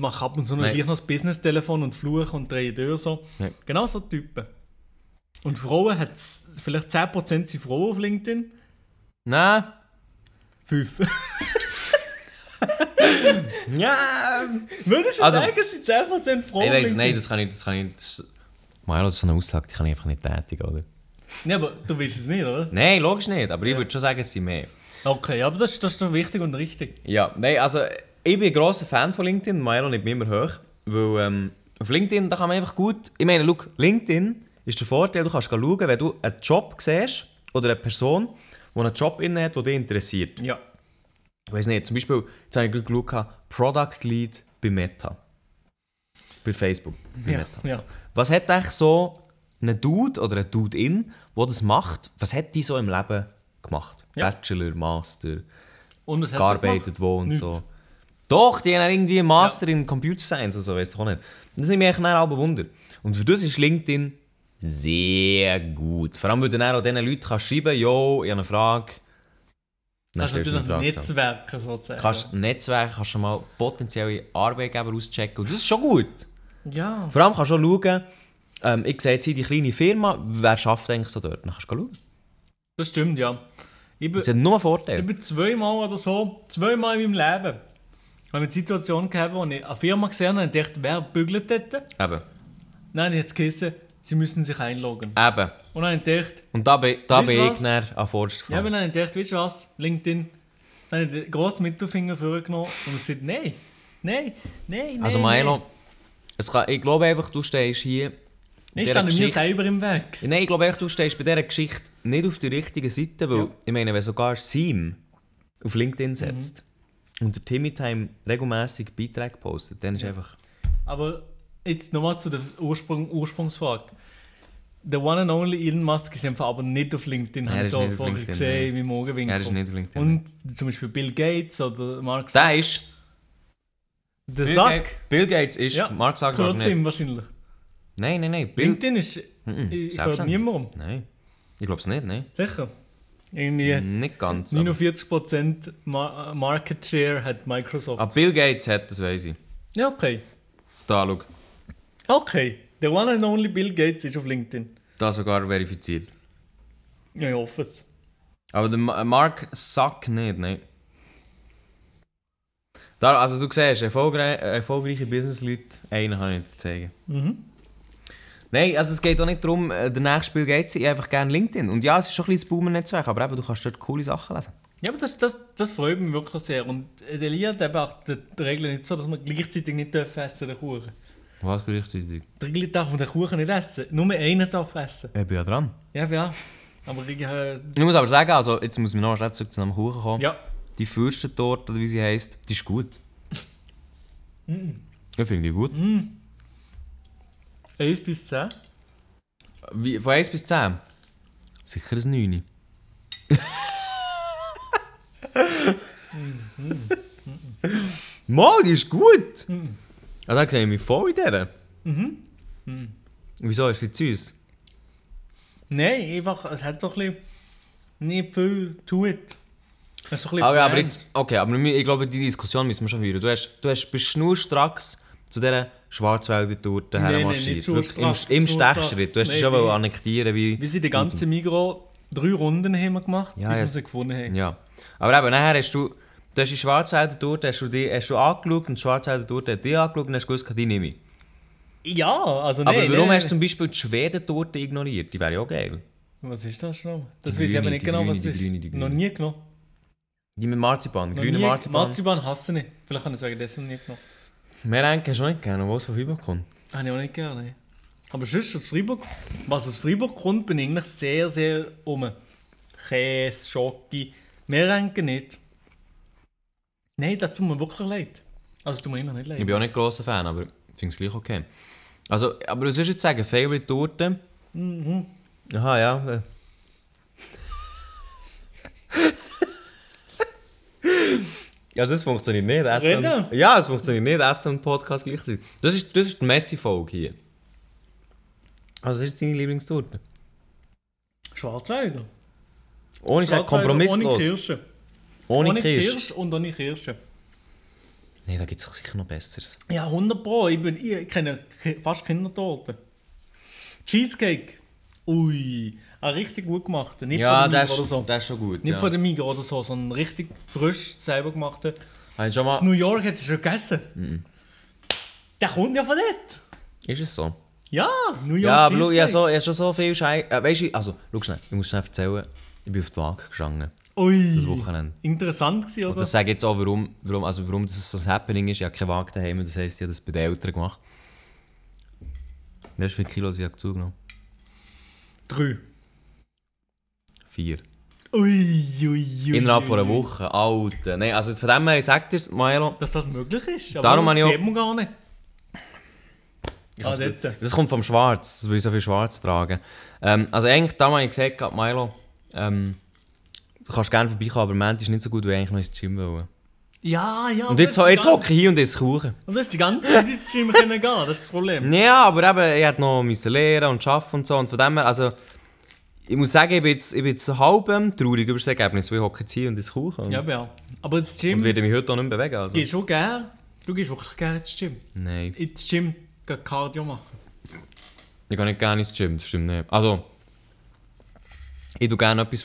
machen ab und zu noch das Business-Telefon und fluchen und drehen durch so. Nein. Genau so Typen. Und Frauen, hat vielleicht 10% sind Frauen auf LinkedIn? Nein. 5. Ja, würdest du sagen, es sind 10% Frauen? Nein, das kann ich. Das ist eine Aussage, die kann ich einfach nicht tätigen, oder? Nein, aber du weißt es nicht, oder? Nein, logisch nicht, aber ich würde schon sagen, es sind mehr. Okay, aber das ist doch wichtig und richtig. Ja, nein, also ich bin ein grosser Fan von LinkedIn, Maelo nimmt mich immer hoch, weil auf LinkedIn, da kann man einfach gut, ich meine, schau, LinkedIn ist der Vorteil, du kannst schauen, wenn du einen Job siehst, oder eine Person, die einen Job inne hat, der dich interessiert. Ja. Ich weiss nicht, zum Beispiel, jetzt habe ich gerade geschaut, Product Lead bei Meta. Bei Facebook, bei Meta. Ja. Was hat eigentlich so ein Dude oder eine Dude-in, der das macht, was hat die so im Leben gemacht? Ja. Bachelor, Master, und was gearbeitet hat wo und nicht. So. Doch, die haben irgendwie einen Master in Computer Science oder so, weiss ich auch nicht. Das nimmt mich eigentlich auch bewundert. Und für das ist LinkedIn sehr gut. Vor allem, weil du dann auch diesen Leuten schreiben kannst, yo, ich habe eine Frage. Kannst natürlich Netzwerken sozusagen. Kannst schon mal potenzielle Arbeitgeber auschecken. Und das ist schon gut. Ja. Vor allem kannst du auch schauen, ich sehe jetzt hier die kleine Firma, wer schafft eigentlich so dort? Dann kannst du schauen. Das stimmt, ja. Das hat nur einen Vorteil. Ich bin zweimal in meinem Leben, habe ich eine Situation gehabt, wo ich eine Firma gesehen habe und dachte, wer bügelt dort? Eben. Nein, ich habe es geheißen, sie müssen sich einloggen. Eben. Und dann habe ich gedacht... Und da bin ich näher an vorderst gefragt. Ja, aber dann habe ich gedacht, weißt du was, LinkedIn. Dann habe ich den grossen Mittelfinger vorgenommen und gesagt, nein. Also Maelo, ich glaube einfach, du stehst hier... Ich stehe mir selber im Weg. Nein, ich glaube einfach, du stehst bei dieser Geschichte nicht auf der richtigen Seite, weil, ich meine, wenn sogar Sim auf LinkedIn setzt und der Timmy Time regelmässig Beiträge postet, dann ist einfach... Aber... Jetzt nochmal zu der Ursprungsfrage. Der one and only Elon Musk ist einfach aber nicht auf LinkedIn, habe ich so vorher gesehen, wie im Augenwinkel. Er ist nicht auf LinkedIn. Und zum Beispiel Bill Gates oder Mark Zuckerberg. Der ist... Der Sack. Bill Gates ist Mark Zuckerberg nicht. Kurzim wahrscheinlich. Nein. LinkedIn ist... Ich höre niemandem. Nein. Ich glaube es nicht, nein. Sicher? Irgendwie nicht ganz. 49% Market Share hat Microsoft. Aber Bill Gates hat, das weiss ich. Ja, okay. Da, schau. Okay, der one and only Bill Gates ist auf LinkedIn. Das sogar verifiziert. Ja, ich hoffe es. Aber der Mark Zuck nicht, nein. Da, also du siehst, erfolgreiche Businessleute, einen kann ich nicht zeigen. Nein, also es geht auch nicht darum, der nächste Bill Gates, ich einfach gerne LinkedIn. Und ja, es ist schon ein bisschen das Boomer-Netzwerk, aber eben, du kannst dort coole Sachen lesen. Ja, aber das freut mich wirklich sehr. Und Elia beachtet die Regeln nicht so, dass man gleichzeitig nicht essen den Kuchen. Was gleichzeitig? 3 darf man den Kuchen nicht essen, nur einen darf essen. Ich bin ja dran. Ja, Aber ich muss aber sagen, also jetzt muss man noch schnell zurück zu einem Kuchen kommen. Ja. Die Fürstentorte, oder wie sie heisst, die ist gut. Ich finde die gut. 1 bis 10? Wie, von 1 bis 10? Sicher ein 9. Mal, die ist gut! Ah, da sehe ich mich voll in dieser. Wieso ist sie zu uns? Nein, einfach, es hat so ein bisschen nicht viel tut. Es ist so ein bisschen aber jetzt, okay, aber ich glaube, die Diskussion müssen wir schon führen. Du bist nur stracks zu dieser Schwarzwälder Torte hermarschiert. Im Stechschritt. Du hast schon wollen annektieren. Wir sind die ganze Migros 3 Runden haben wir gemacht, bis wir sie gefunden haben. Ja. Aber eben, nachher hast du... Du hast die Schwarzwälder Torte hast du angeschaut und die Schwarzwälder Torte hat dich angeschaut und hast gewusst, die nehme ich. Ja, also nein. Aber warum hast du zum Beispiel die Schweden-Torte ignoriert? Die wäre ja auch geil. Was ist das schon? Das weiß ich aber nicht genau, was das ist. Die noch nie genommen. Die mit Marzipan, grüne Marzipan. Marzipan hasse ich nicht. Vielleicht habe ich es wegen dessen noch nie genommen. Meerenke hast du nicht gerne, obwohl es von Freiburg kommt. Habe ich auch nicht gerne. Aber sonst aus Freiburg, was aus Freiburg kommt, bin ich eigentlich sehr, sehr um. Käse, Schoki, Meerenke nicht. Nein, das tut mir wirklich leid. Also das tut mir immer nicht leid. Ich bin auch nicht grosser Fan, aber ich finde es gleich okay. Also, aber was würdest du jetzt sagen? Favorite Torte? Aha, ja. Also das funktioniert nicht. Ja, es funktioniert nicht. Essen und Podcast gleichzeitig. Das ist die Messi-Folge hier. Also das ist deine Lieblingstorte? Schwarzwälder. Ohne Schwarzwälder, kompromisslos. Ohne Kirsche. Ohne Kirsche und ohne Kirsche. Nein, da gibt es sicher noch Besseres. Ja, 100%. Ich kenne fast Kindertorten. Cheesecake. Ui. Ein richtig gut gemacht. Nicht von der Migros oder so. Das ist schon gut. Nicht von der Migros oder so, sondern richtig frisch, selber gemacht. Also in New York hättest du schon gegessen. Der kommt ja von dort. Ist es so? Ja, New York Cheesecake. Ja, aber ich habe schon so viel Scheiße. Weißt du, also, schau schnell, ich muss schnell erzählen, ich bin auf die Waage gegangen. Ui, das Wochenende. Interessant gewesen, oder? Und das sage jetzt auch, warum das so ein Happening ist. Ich habe keine Waage daheim, das heisst, ich habe das bei den Eltern gemacht. Wie viele Kilos ich habe zugenommen? 3. 4. Ui. Innerhalb von einer Woche. Alter. Nein, also von dem her, ich sage dir, Maelo... Dass das möglich ist, aber darum das sieht man gar nicht. Das kommt vom Schwarz, das will ich so viel Schwarz tragen. Also eigentlich, da habe ich gesagt, Maelo... Du kannst gerne vorbeikommen, aber im Moment ist nicht so gut, wie ich eigentlich noch ins Gym wollen. Ja. Und jetzt hocke ich hier und esse Kuchen. Und du hast die ganze Zeit ins Gym gehen, das ist das Problem. Ja, aber eben, ich musste noch lernen und arbeiten und so. Und von dem her, also... Ich muss sagen, ich bin jetzt halb traurig über das Ergebnis, weil ich hocke jetzt hier und esse Kuchen. Ja. Aber ins Gym... Und werde mich heute auch nicht mehr bewegen, also. Gehst du gerne? Du gehst wirklich gerne ins Gym? Nein. Ins Gym gehen Cardio machen? Ich gehe nicht gerne ins Gym, das stimmt nicht. Also... Ich mache gerne etwas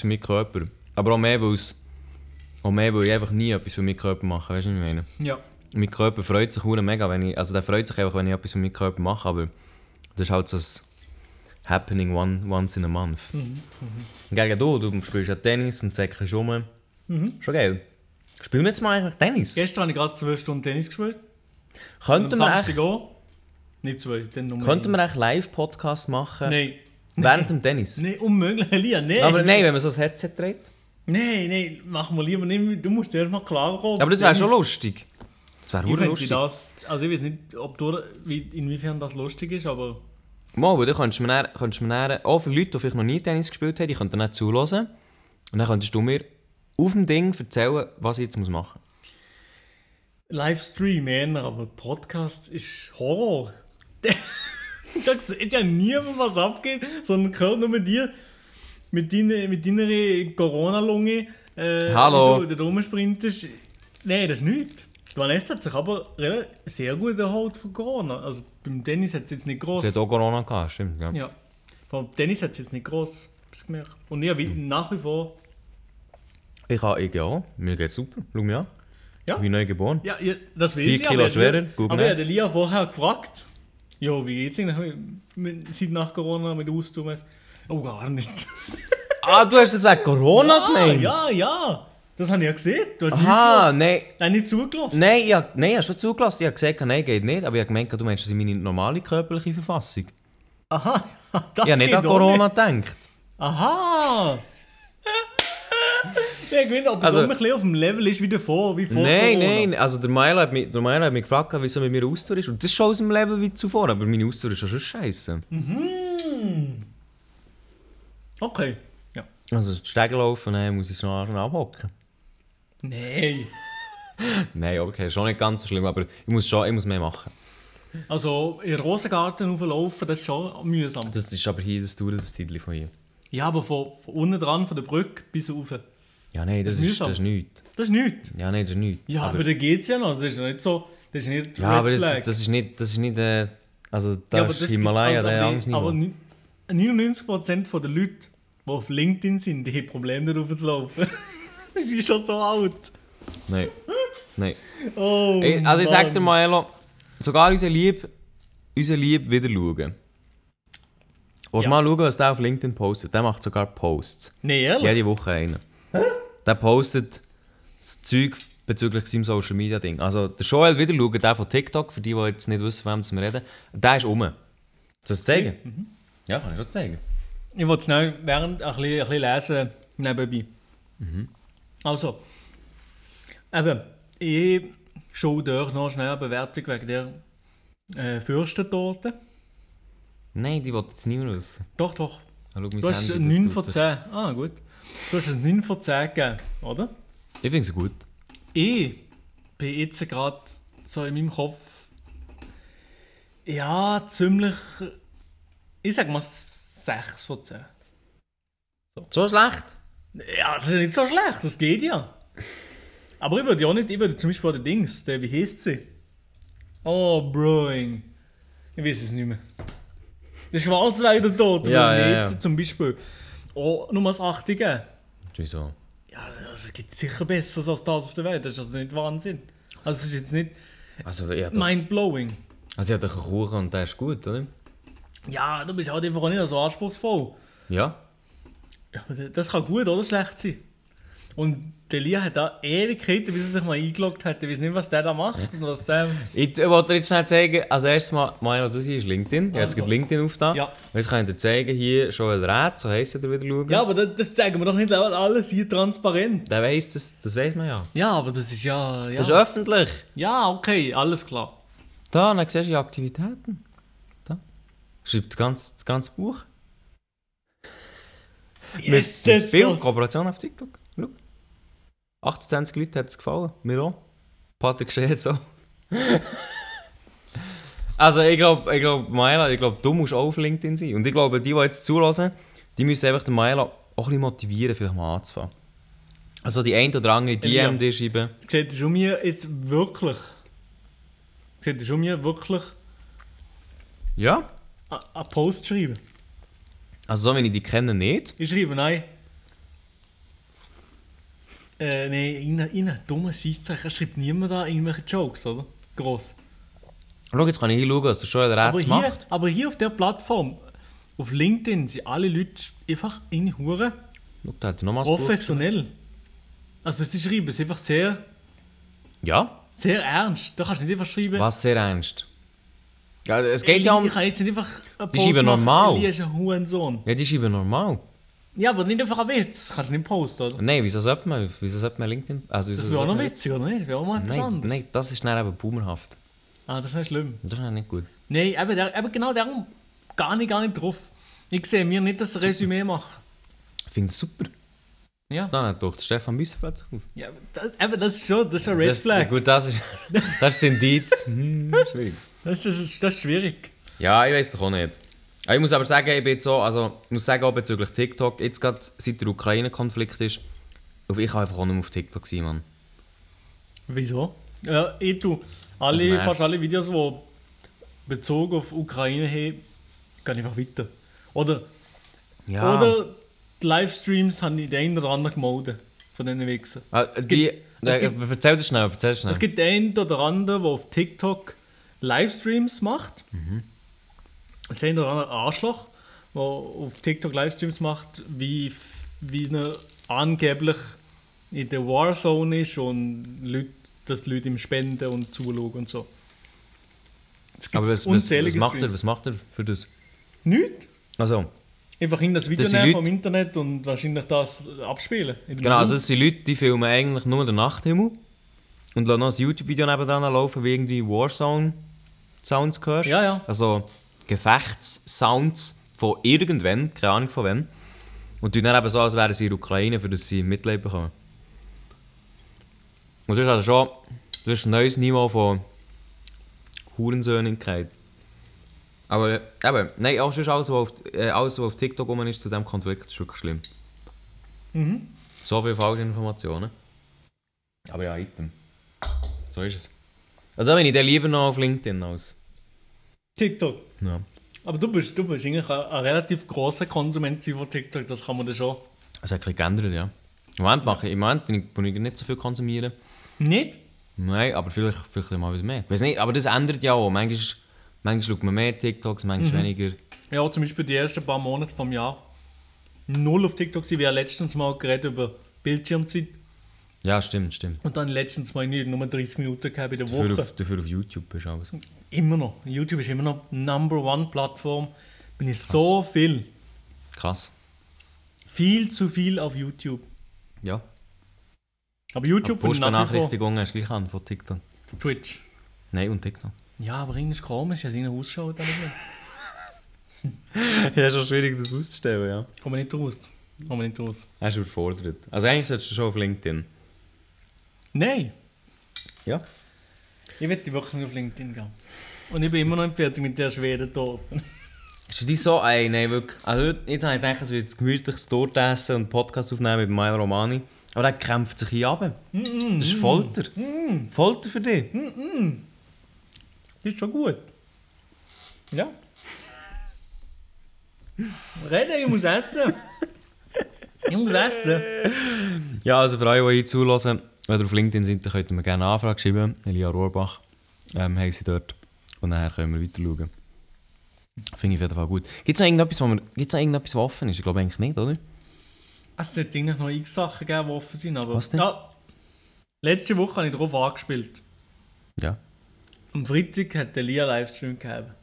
für meinen Körper. Aber auch mehr, weil ich einfach nie etwas für meinen Körper mache. Weißt du, was ich meine? Ja. Mein Körper freut sich mega, der freut sich einfach, wenn ich etwas für meinen Körper mache. Aber das ist halt so ein Happening once in a month. Gegen du spielst ja Tennis und säckelst rum. Schon geil. Spielen wir jetzt mal einfach Tennis? Gestern habe ich gerade 2 Stunden Tennis gespielt. Könnten wir echt... Nicht 2, dann nur... Könnten wir echt Live-Podcast machen? Nein. Während dem Tennis? Nein, unmöglich, Elia, nein. Aber nein, wenn man so ein Headset dreht? Nein, machen wir lieber nicht mehr. Du musst erst mal klarkommen. Aber das wäre schon lustig. Das wäre wirklich lustig. Ich weiß nicht, inwiefern das lustig ist, aber... Mal, du könntest mir auch für Leute, die vielleicht noch nie Tennis gespielt haben, die könnten dann zuhören. Und dann könntest du mir auf dem Ding erzählen, was ich jetzt machen muss. Livestream eher, aber Podcast ist Horror. Es ist ja niemand, was abgeht, sondern gehört nur mit dir, mit deiner Corona-Lunge, Hallo. Wenn du rumsprintest. Nein, das ist nichts. Vanessa hat sich aber sehr gut erholt von Corona. Also beim Tennis hat es jetzt nicht gross. Sie hat auch Corona gehabt, stimmt. Ja. Beim Tennis hat es jetzt nicht gross, hab's gemerkt. Und ich nach wie vor... Ich habe EGA, mir geht's super, schau mich an. Ja. Wie neu geboren. Ja, das weiß ich. 4 Kilo schwerer, gut. Aber ich habe Elia vorher gefragt. Jo, wie geht's Ihnen seit nach Corona mit Austausch? Oh, gar nicht. Du hast das wegen Corona gemeint? Ja. Das habe ich ja gesehen. Du hast nein. Nein, nicht zugelassen? Nein, ich habe schon zugelassen. Ich habe gesagt, nein, geht nicht. Aber ich habe gemeint, du meinst, das ist meine normale körperliche Verfassung. Aha, das geht nicht. Ich habe nicht an Corona gedacht. Aha! Der gewinnt, ob es immer ein bisschen auf dem Level ist wie vor Nein, also der Maelo hat mich gefragt, wieso mit mir Austour ist. Und das ist schon aus dem Level wie zuvor, aber meine Austour ist ja schon scheiße. Mhm. Okay, ja. Also die Stege laufen, dann muss ich es noch abhocken. Nein. Nein, okay, schon nicht ganz so schlimm, aber ich muss mehr machen. Also in den Rosengarten hochlaufen, das ist schon mühsam. Das ist aber hier, das dauert das Titel von hier. Ja, aber von unten dran, von der Brücke bis rauf. Ja, nein, das ist nichts. Das ist nichts? Ja, nein, das ist nichts. Ja, aber da geht es ja noch. Also, das ist nicht so... Das ist nicht ja, aber das ist nicht... Also, da ist Himalaya, da Angst nicht. Aber 99% der Leute, die auf LinkedIn sind, die haben Probleme, darauf zu laufen. Sie ist schon so alt. Nein. Oh, ich sag dir, Maelo, sogar unser Lieb wieder schauen. Willst du mal schauen, was der auf LinkedIn postet? Der macht sogar Posts. Nein, ehrlich? Jede Woche einen. Der postet das Zeug bezüglich seinem Social Media Ding. Also der Joel wieder schauen, der von TikTok, für die, die jetzt nicht wissen, von wem wir reden, der ist um. Soll ich es zeigen? Mhm. Ja, kann ich schon zeigen. Ich wollte schnell während ein bisschen lesen nebenbei. Mhm. Also, eben, ich schaue durch noch schnell eine Bewertung wegen der Fürstentorte. Nein, die wollte ich jetzt nicht mehr wissen. Doch. Du hast 9 von 10. Ah, gut. Du hast es 9 von 10 gegeben, oder? Ich finde es gut. Ich bin jetzt gerade so in meinem Kopf... Ja, ziemlich... Ich sag mal 6 von 10. So schlecht? Ja, es ist nicht so schlecht, das geht ja. Aber ich würde ja nicht... Ich würde zum Beispiel den Dings, der, wie heisst sie? Oh, Broing. Ich weiß es nicht mehr. Der Schwarzwälder Torte, ja. Zum Beispiel... Oh, nur mal das 8 geben. Wieso? Ja, es gibt sicher Besseres als das auf der Welt. Das ist also nicht Wahnsinn. Also es ist jetzt nicht mind-blowing. Also ich hatte einen Kuchen und der ist gut, oder? Ja, du bist halt einfach auch nicht so anspruchsvoll. Ja. Das kann gut oder schlecht sein. Und der Elia hat da Ewigkeiten, bis er sich mal eingeloggt hat. Ich weiß nicht, was der da macht. Ja. Und was der... Ich wollte dir jetzt schnell zeigen, als erstes mal, Maja, das hier ist LinkedIn. Jetzt geht LinkedIn auf da. Ja. Jetzt kann ich dir zeigen, hier Joel Räth, so heisst er wieder schauen. Ja, aber das zeigen wir doch nicht alles hier transparent. Der weiss das weiss man ja. Ja, aber das ist ja... Das ist öffentlich. Ja, okay, alles klar. Da, dann siehst du die Aktivitäten. Da. Schreibt das ganze Buch. Yes, mit Bill, Kooperation auf TikTok. 28 Leute hat es gefallen, mir auch. Patrick Schee jetzt auch. Also ich glaube, Maela, du musst auch auf LinkedIn sein. Und ich glaube, die jetzt zuhören, die müssen einfach den Maela auch ein bisschen motivieren, vielleicht mal anzufangen. Also die ein oder andere DM dir schreiben. Seht ihr schon mir jetzt wirklich? Ja? Einen Post schreiben? Also so, wenn ich die kenne, nicht. Ich schreibe nein. Nein, in einem dummen Scheisszeichen schreibt niemand da irgendwelche Jokes, oder? Gross. Schau, jetzt kann ich hinschauen, was der Joel Rätz macht. Aber hier auf dieser Plattform, auf LinkedIn, sind alle Leute einfach in Huren. Schau, da hat er nochmals professionell. Also sie schreiben es einfach sehr... Ja. Sehr ernst. Da kannst du nicht einfach schreiben... Was sehr ernst? Ja, es geht ja um... Ich kann jetzt nicht einfach einen Post machen. Die schreiben normal. Elia ist ein Hurensohn. Ja, die schreiben normal. Ja, aber nicht einfach ein Witz. Kannst du nicht posten, oder? Nein, wieso sollte man LinkedIn... Also, das wäre auch noch witzig, oder nicht? Das wäre auch mal interessant. Nein, das ist dann eben boomerhaft. Ah, das ist nicht schlimm. Das ist nicht gut. Nein, eben genau darum gar nicht drauf. Ich sehe mir nicht das Resümee machen. Ich finde es super. Ja. Dann hat doch der Stefan Büsser plötzlich auf. Ja, eben, das ist schon Red Flag. Gut, das ist Indiz. Schwierig. Das ist schwierig. Ja, ich weiß doch auch nicht. Ich muss aber sagen, ich bin jetzt so, ich muss sagen, auch bezüglich TikTok, jetzt gerade seit der Ukraine-Konflikt ist, ich kann einfach auch nicht mehr auf TikTok sein, Mann. Wieso? Ja, ich tue fast alle Videos, die bezogen auf Ukraine haben, gehe einfach weiter. Oder die Livestreams habe ich den einen oder anderen gemolden, von diesen Wichsen. Erzähl das schnell. Es gibt den einen oder anderen, der auf TikTok Livestreams macht. Mhm. Es ist ein oder anderer Arschloch, der auf TikTok Livestreams macht, wie er angeblich in der Warzone ist und dass Leute ihm spenden und zuschauen und so. Aber was macht er für das? Nichts. Also, einfach in das Video das nehmen Leute, vom Internet und wahrscheinlich das abspielen. Genau, also es sind Leute, die filmen eigentlich nur den Nachthimmel und lassen noch ein YouTube-Video nebendran laufen, wie irgendwie Warzone-Sounds hörst. Ja, ja. Also Gefechts-Sounds von irgendwann, keine Ahnung von wann. Und die dann eben so, als wären sie in der Ukraine, für das sie Mitleid bekommen. Und das ist also schon das ist ein neues Niveau von Hurensöhnigkeit. Aber eben, nein, auch schon alles, was auf TikTok rum ist zu diesem Konflikt, ist wirklich schlimm. Mhm. So viele falsche Informationen. Aber ja, item. So ist es. Also wenn ich den lieber noch auf LinkedIn als TikTok? Ja. Aber du bist eigentlich ein relativ grosser Konsument von TikTok, das kann man da schon... Das hat sich geändert, ja. Im Moment kann ich nicht so viel konsumieren. Nicht? Nein, aber vielleicht mal wieder mehr. Ich weiss nicht, aber das ändert ja auch. Manchmal schaut man mehr TikToks, manchmal weniger. Ja, zum Beispiel die ersten paar Monate vom Jahr. Null auf TikTok waren. Wir haben letztens mal geredet über Bildschirmzeit. Ja, stimmt. Und dann letztens mal nicht nur 30 Minuten gehabt in der Woche. Dafür auf YouTube bist du alles. Immer noch. YouTube ist immer noch Number One Plattform. Bin ich so viel. Krass. Viel zu viel auf YouTube. Ja. Aber YouTube und Benachrichtigungen hast du gleich an von TikTok. Twitch. Nein, und TikTok. Ja, aber irgendwie ist komisch, dass ich nicht ausschaue. Ja, ist schon schwierig, das auszustellen, ja. Komm nicht raus. Er ist überfordert. Also eigentlich solltest du schon auf LinkedIn. Nein. Ja. Ich möchte wirklich nicht auf LinkedIn gehen. Und ich bin immer noch nicht fertig mit der Schweden Torte. Ist die so ein? Nein, wirklich. Also jetzt habe ich gedacht, es wird ein gemütliches Torte essen und einen Podcast aufnehmen mit Maelo Romani. Aber er kämpft sich hier runter. Das ist Folter. Folter für dich. Das ist schon gut. Ja. Reden, ich muss essen. Ja, also für alle, die hier zuhören, wenn ihr auf LinkedIn seid, dann könnt ihr mir gerne eine Anfrage schreiben. Elia Rohrbach haben sie dort. Und nachher können wir weiter schauen. Finde ich auf jeden Fall gut. Gibt es noch irgendetwas, was offen ist? Ich glaube eigentlich nicht, oder? Es sollte eigentlich noch x Sachen geben, die offen sind. Aber was denn? Ja, letzte Woche habe ich darauf angespielt. Ja. Am Freitag hat Elia einen Livestream gehabt.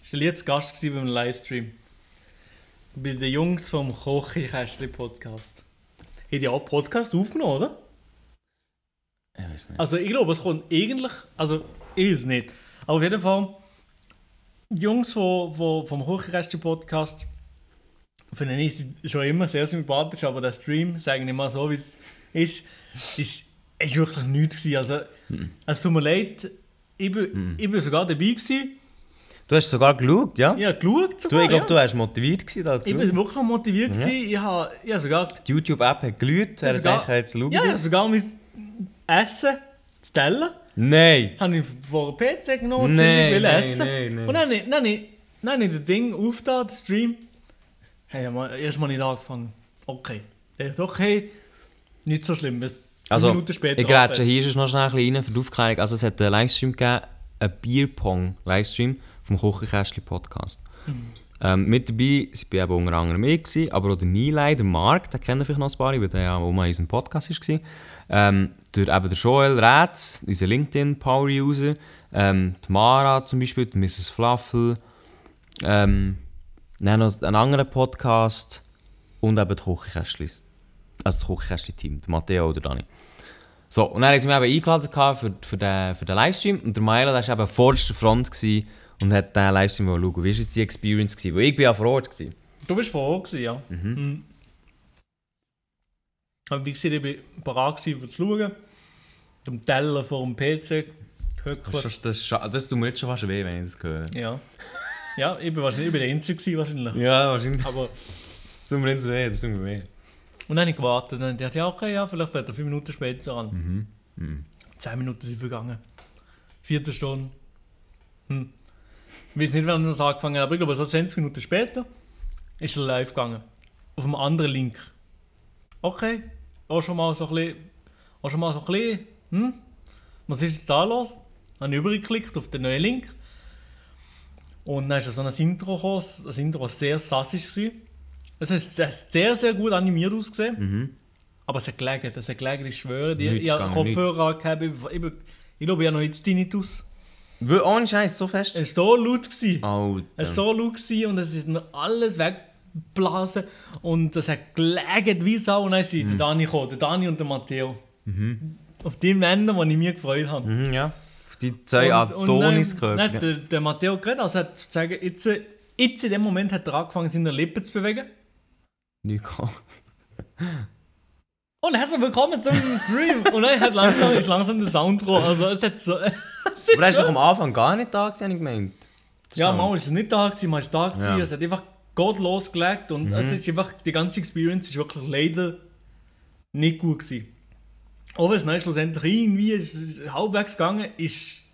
Es war Elia zu Gast beim Livestream. Bei den Jungs vom Küchenkästchen-Podcast. Habt ihr auch Podcast aufgenommen, oder? Ich weiß nicht. Also ich glaube, es kommt eigentlich... Also ich weiß nicht. Aber auf jeden Fall... Die Jungs vom Küchenkästchen-Podcast finde ich schon immer sehr sympathisch, aber der Stream, sage ich mal so, wie es ist wirklich nichts gewesen. Also es tut mir leid, ich bin sogar dabei gewesen. Du hast sogar geschaut, ja? Ja, geschaut sogar, du warst motiviert gewesen dazu. Ich war wirklich motiviert gewesen. Ich habe sogar... Die YouTube-App hat geläutet, er dachte, jetzt schaut. Ja, ich habe sogar mein Essen zu teilen. Nein! Habe ich vor den PC genommen, nein, essen. Und dann habe ich das Ding aufgetan, den Stream. Hey, erstmal nicht angefangen. Okay. Ich dachte, okay, nicht so schlimm. Also, Minuten später ich grätsche, hier ist es noch schnell ein bisschen rein für die Aufklärung. Also es hat einen Livestream gegeben, einen Bierpong-Livestream vom Küchenkästchen-Podcast. Mit dabei war eben unter anderem ich, aber auch der Nilay, der Marc, den kennen vielleicht noch ein paar, weil der ja auch mal in unserem Podcast war. Der Joel Rätz, unser LinkedIn-Power-User, die Mara zum Beispiel, die Mrs. Fluffel, dann noch einen anderen Podcast und eben die Küchenkästchen. Also das Küchenkästchen-Team, der Matteo oder Dani. So, und dann haben sie mich eben eingeladen für den Livestream. Und der Maelo, der war eben vorderster Front und hat diesen Livestream schauen. Wie war jetzt die Experience gewesen? Weil ich bin ja vor Ort gewesen. Du warst vor Ort gewesen, ja. Mhm. Aber wie gesagt, ich war bereit, um zu schauen. Am Teller vor dem PC. Das tut mir jetzt schon fast weh, wenn ich das höre. Ja, ich bin der Einzige wahrscheinlich. Ja, wahrscheinlich. Aber das tut mir jetzt weh, Und dann habe ich gewartet und dachte, ja okay, ja, vielleicht fährt er 5 Minuten später an. 10 Minuten sind vergangen. 4. Stunde. Ich weiß nicht, wann wir das angefangen haben, aber ich glaube, so 20 Minuten später ist er live gegangen. Auf einem anderen Link. Okay, auch schon mal so ein bisschen, was ist jetzt da los? Habe ich übergeklickt auf den neuen Link. Und dann ist so ein Intro gekommen, das Intro war sehr sassig. Es hat sehr, sehr gut animiert ausgesehen, aber es hat gelegen, ich schwöre dir. Ich habe Kopfhörer gehabt, ich glaube, ich habe noch jetzt Tinnitus. Ohne Scheiß, so fest? Es war so laut. Es war so laut und es ist mir alles geblasen. Und das hat gelägt wie Sau. Und dann sind der Dani gekommen, der Dani und der Matteo. Mhm. Auf die Männer, die ich mich gefreut habe. Mhm, ja. Auf die zwei Adonis-Köpfe. Ja. Der Matteo geredet, also hat zu sagen, jetzt in dem Moment hat er angefangen, seine Lippen zu bewegen. Nico. Und herzlich willkommen zu unserem Stream. Und dann hat langsam der Sound gekommen. Also es hat so... Aber er ist doch am Anfang gar nicht da gewesen, habe ich gemeint. Ja, mal ist es nicht da gewesen, mal ist es da gewesen. Ja. Es hat einfach gottlos gelegt und es ist einfach, die ganze Experience ist wirklich leider nicht gut gewesen. Aber es ist schlussendlich irgendwie ist halbwegs gegangen, ist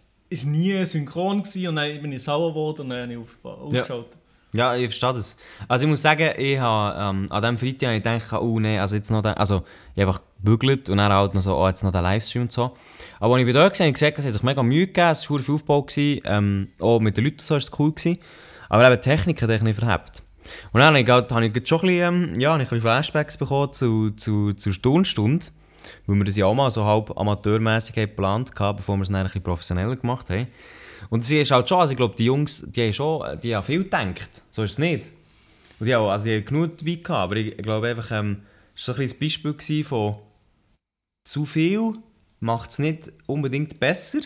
nie synchron gewesen und dann bin ich sauer geworden und dann habe ich aufgeschaut. Ja, ich verstehe das. Also ich muss sagen, ich habe an diesem Freitag habe ich gedacht, oh nein, also jetzt noch den, also ich habe einfach gebügelt und dann halt noch so, oh jetzt noch den Livestream und so. Aber als ich bei dort war, habe ich gesagt, es hat sich mega Mühe gegeben, es war viel Aufbau gewesen, auch mit den Leuten so war es cool gewesen. Aber eben die Technik hat nicht verhebt. Und dann habe ich schon ein bisschen, ja, ein bisschen Flashbacks bekommen zu Stundenstund, weil wir das ja auch mal so halb amateurmässig geplant haben, bevor wir es dann ein bisschen professioneller gemacht haben. Und sie ist halt schon, also ich glaube, die Jungs, die haben viel gedacht, so ist es nicht. Und die haben genug dabei gehabt, aber ich glaube einfach, es war so ein bisschen das Beispiel von zu viel macht es nicht unbedingt besser,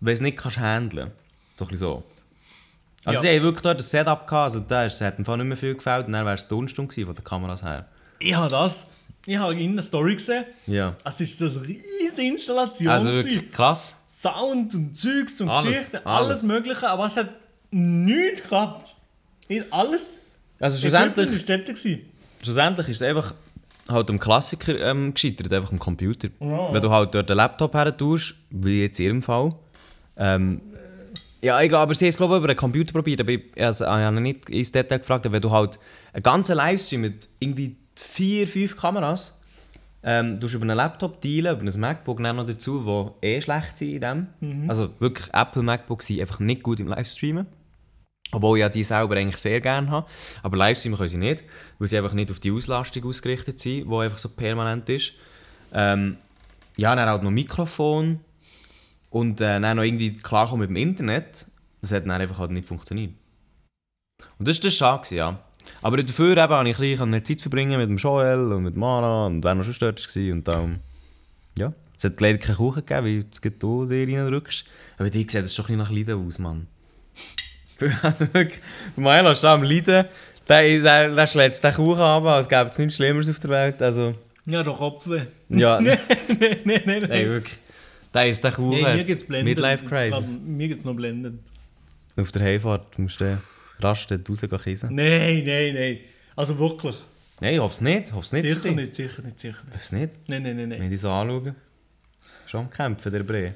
weil es nicht kannst handeln. So ein bisschen so. Also ja. Sie haben wirklich dort ein Setup gehabt, also das hat einfach nicht mehr viel gefällt und dann wäre es die Unstumm gewesen von den Kameras her. Ich habe in der Story gesehen, ja. Also es war so eine riesige Installation. Also wirklich krass. Sound und Zeugs und Geschichten, alles Mögliche, aber es hat nichts gehabt. Nicht alles. Also schlussendlich ist es einfach halt am Klassiker gescheitert, einfach am Computer. Oh. Wenn du halt dort den Laptop her tust, wie jetzt in ihrem Fall. Ja, ich glaube, aber sie haben es über den Computer probiert, aber ich habe nicht ins Detail gefragt, aber wenn du halt einen ganzen Livestream mit irgendwie 4-5 Kameras du über einen Laptop dealen, über ein MacBook noch dazu, wo schlecht sind in dem. Mhm. Also wirklich Apple MacBook sind einfach nicht gut im Livestreamen. Obwohl ich ja die selber eigentlich sehr gerne habe. Aber Livestreamen können sie nicht, weil sie einfach nicht auf die Auslastung ausgerichtet sind, die einfach so permanent ist. Ja, dann halt noch Mikrofon und dann noch irgendwie klarkommen mit dem Internet. Das hat dann einfach halt nicht funktioniert. Und das war schade, ja. Aber dafür eben, habe ich ein bisschen Zeit verbringen mit dem Joel und mit Mara und wer noch schon dort war. Und dann, ja, es hat leider keine Kuchen gegeben, weil jetzt du dir reindrückst. Aber die sieht das schon ein bisschen nach Leiden aus, Mann. Maelo ist da am Leiden. Der schlägt den Kuchen ab, als gäbe es nichts Schlimmeres auf der Welt. Also, ja, doch Kopfweh. Ja. Nein. Nein, wirklich. Der ist der Kuchen. Nein, mir geht es blendend. Midlife Crisis. Mir geht es noch blendend. Auf der Heimfahrt musst du... Rasten, rausgehen, kissen? Nein. Also wirklich. Nein, ich hoffe es nicht. Sicher nicht. Weißt du nicht? Nein. Wenn ich so anschaue, schon am Kämpfen, der Brei.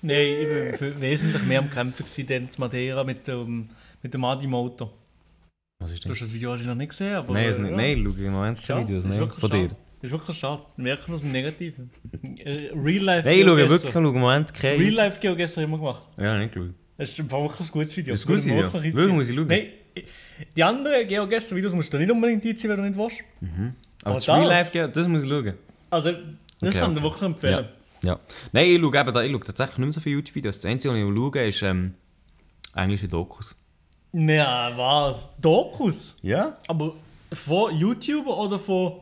Nein, ich war wesentlich mehr am Kämpfen dann zu Madeira mit dem Adi-Motor. Was ist denn? Du hast das Video hast du noch nicht gesehen, aber... Nein, ich schaue im Moment keine Videos von dir. Das ist wirklich schade. Wir merken aus dem Negativen. Real-Life-Geogesser. Nein, ich schaue wirklich im Moment keine... Real-Life-Geogesser haben wir gemacht. Ja, nicht geschaut. Es ist wirklich ein gutes Video. Das ist ein gutes Video. Wirklich muss ich schauen. Nein, die anderen GeoGuessr-Videos musst du nicht unbedingt einziehen, wenn du nicht willst. Mhm. Aber das Real-Life, das muss ich schauen. Also, das kann ich dir wirklich empfehlen. Ja. Nein, ich schaue tatsächlich nicht mehr so viele YouTube-Videos. Das Einzige, was ich schaue, ist englische Dokus. Nein, was? Dokus? Ja. Aber von YouTube oder von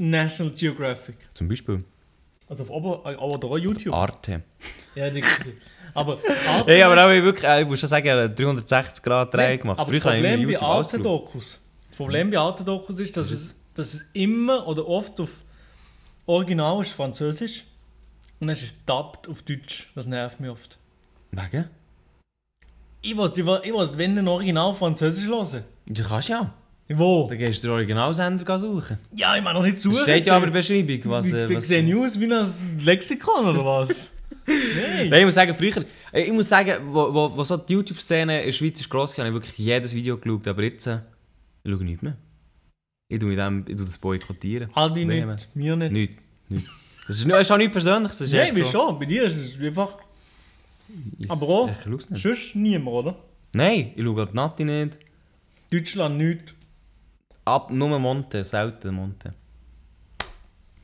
National Geographic? Zum Beispiel. Also auf aber YouTube. Arte. Ja, aber Arte... Hey, aber auch wirklich, ich muss schon sagen, er hat 360 Grad Dreh gemacht. Aber das Problem bei Arte-Dokus ist, dass es immer oder oft auf Original ist, Französisch. Und dann ist es dubbed auf Deutsch. Das nervt mich oft. Wegen? Ich will wenn ein Original Französisch hören. Du kannst ja. Wo? Dann gehst du den Originalsender suchen. Ja, ich meine noch nicht suchen. Das steht ja aber in der Beschreibung. Was sehe ich aus wie ein Lexikon oder was? Nein, ich muss sagen, wo so die YouTube-Szene in der Schweiz ist gross, habe ich wirklich jedes Video geschaut, aber jetzt schaue ich nicht mehr. Ich tue das boykottieren. Adi nicht, mir nicht. Nicht. Das ist auch nicht persönlich. Nein, wie so. Schon, bei dir ist es einfach... Aber auch, sonst niemand, oder? Nein, ich schaue halt Nati nicht. Deutschland nicht. Nur Monte, selten Monte.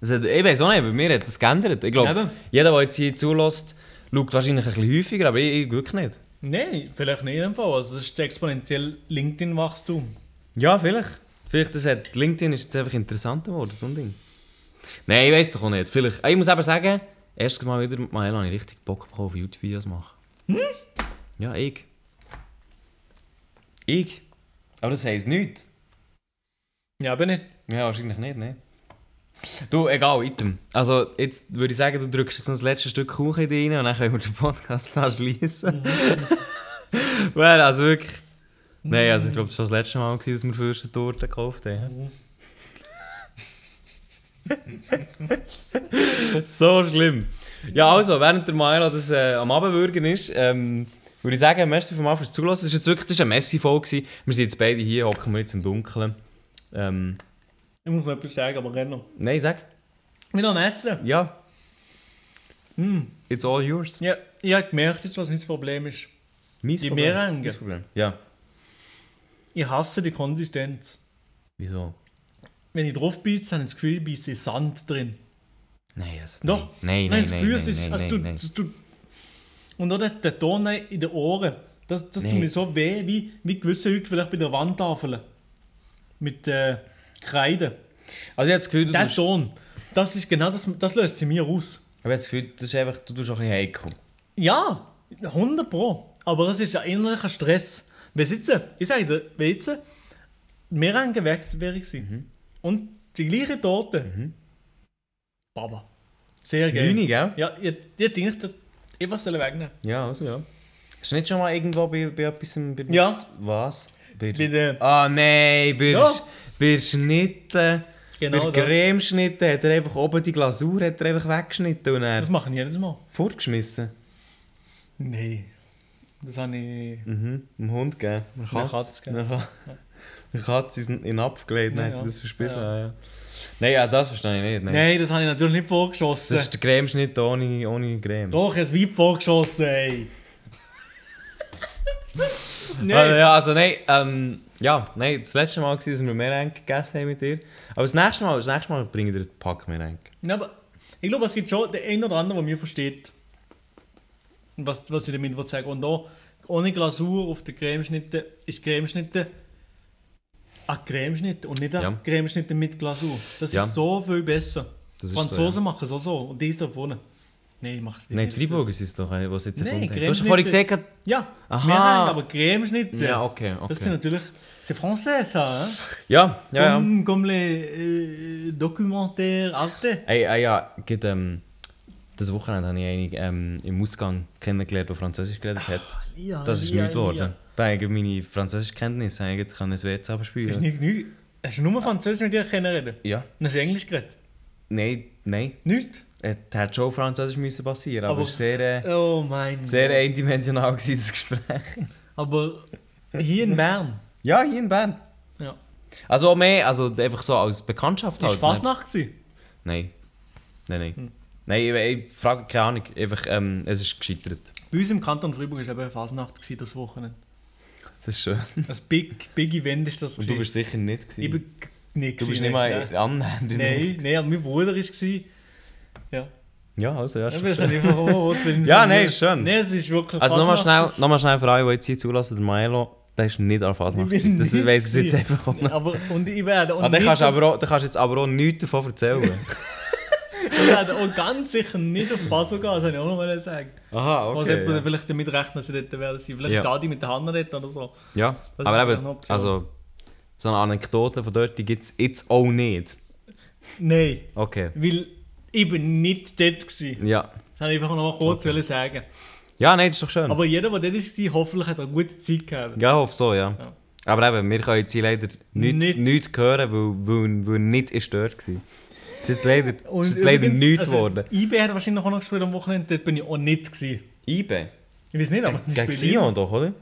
Also, ich weiß auch nicht, bei mir hat das geändert. Ich glaube, jeder, der jetzt hier zulässt, schaut wahrscheinlich ein bisschen häufiger, aber ich wirklich nicht. Nein, vielleicht nicht in jedem Fall. Also das ist exponentiell LinkedIn-Wachstum. Ja, vielleicht. LinkedIn ist jetzt einfach interessanter geworden, so ein Ding. Nein, ich weiss doch auch nicht. Vielleicht. Ich muss aber sagen, erstes Mal wieder mit Maelo habe ich richtig Bock bekommen, auf YouTube-Videos machen. Hm? Ja, ich. Ich? Aber das heisst nichts. Ja, aber nicht. Ja, wahrscheinlich nicht, ne? Du, egal, item. Also, jetzt würde ich sagen, du drückst jetzt noch das letzte Stück Kuchen in dich rein und dann können wir den Podcast anschließen. Well, also wirklich... Nein, also ich glaube, das war das letzte Mal, dass wir Fürstentorte gekauft haben. So schlimm. Ja, also, während der Maelo das am Abendwürgen ist, würde ich sagen, merci fürs Zuhören. Es war jetzt wirklich eine Messi-Folge. Wir sind jetzt beide hier, hocken wir jetzt im Dunkeln. Ich muss noch etwas sagen, aber gerne noch. Nein, sag. Wir noch essen. Ja. Mm. It's all yours. Ja, ich habe gemerkt, jetzt, was mein Problem ist. Mein Problem? Die Meerenge. Ja. Ich hasse die Konsistenz. Wieso? Wenn ich drauf beiße, habe ich das Gefühl, ich beiße Sand drin. Nein, das ist nicht. Doch. Nein. Und auch der Ton in den Ohren. Das tut mir so weh, wie gewisse Leute vielleicht bei der Wandtafel. Mit Kreide. Also ich habe das Gefühl, der Ton, das ist genau das löst sie mir aus. Aber ich habe das Gefühl, das ist einfach, du tust auch ein bisschen heikel. Ja, 100%. Aber es ist ein innerlicher Stress. Ich sage dir, wenn jetzt Meerenge wächst, wäre ich gewesen. Mhm. Und die gleiche Torte. Mhm. Baba. Sehr geil. Lünig, gell? Ja, ich denke, dass ich was wegnehmen soll. Ja, also ja. Hast du nicht schon mal irgendwo bei etwas im... Ja. Was? Bitte. Ah, nein, bei Schnitten, genau, bei Cremeschnitten hat er einfach oben die Glasur hat er einfach weggeschnitten. Und das machen jedes Mal. Fortgeschmissen? Nein. Das habe ich... Dem Hund gegeben. Der Katze ist in den Napf gelegt, dann hat sie das verspissen. Ja. Ja. Nein, ja, das verstehe ich nicht. Nein, das habe ich natürlich nicht vorgeschossen. Das ist der Cremeschnitt ohne Creme. Doch, ich habe es weit vorgeschossen, ey. Nein. Das letzte Mal war, dass wir Meerenge gegessen haben mit dir. Aber das nächste Mal bringe ich dir ein Pack Meerenge. Ja, aber ich glaube, es gibt schon den einen oder anderen, der mir versteht. Was ich damit sagen will. Und auch ohne Glasur auf den Cremeschnitten ist Cremeschnitten an Cremeschnitten und nicht an Cremeschnitten mit Glasur. Das ist so viel besser. Franzosen machen es auch so und die sind vorne. Nein, ich mache es nicht. Nein, Freiburg ist es doch, was jetzt erfunden hat. Du hast vorhin gesagt... Ja, Meerenge, aber Cremeschnitte. Ja, okay. Das sind natürlich... C'est français, ça, hein? Ja. Comme les documentaires Arte. Ja, geht... Das Wochenende habe ich einen im Ausgang kennengelernt, der Französisch geredet hat. Elia, das ist nichts geworden. Da habe meine Französischkenntnisse kann ich jetzt abspielen. Hast du nur Französisch mit dir kennengelernt? Ja. Hast du Englisch geredet? Nein. Nicht? Es hätte schon Französisch müssen passieren, aber es war sehr eindimensional gewesen, das Gespräch. Aber hier in Bern? Ja, hier in Bern. Ja. Also auch mehr, also einfach so als Bekanntschaft halt. War es Fasnacht? Nein. Nein, ich frage keine Ahnung. Einfach, es ist gescheitert. Bei uns im Kanton Freiburg war eben Fasnacht das Wochenende. Das ist schön. Das big Event ist das. Und du warst sicher nicht gewesen. Nein, mein Bruder war. Ja. Ja, also, ja. Ist schön. Nein, es ist wirklich also nochmal schnell für alle, die jetzt hier zulassen, der Maelo, der ist nicht an Fasnacht. Das weiss es jetzt einfach auch nicht. Kannst du jetzt aber auch nichts davon erzählen. Ich werde auch ganz sicher nicht auf Paso gehen, das wollte ich auch noch sagen. Aha, okay. Falls jemand vielleicht damit rechnen, dass sie dort werden. Vielleicht steht die mit der Hand dort oder so. Ja, das aber eben, also, so eine Anekdote von dort, die gibt es jetzt auch nicht. Nein. Okay. Weil ich bin nicht dort war. Ja. Das wollte ich einfach noch mal kurz sagen. Ja, nein, das ist doch schön. Aber jeder, der dort war, hoffentlich hat eine gute Zeit gehabt. Ja, ich hoffe so, ja. Aber eben, wir können jetzt leider nichts hören, weil nicht ist dort war. Das ist leider nichts geworden. IB hat wahrscheinlich auch noch gespielt am Wochenende, dort bin ich auch nicht gewesen. IB? Ich weiß nicht, aber das gegen Sion doch, oder?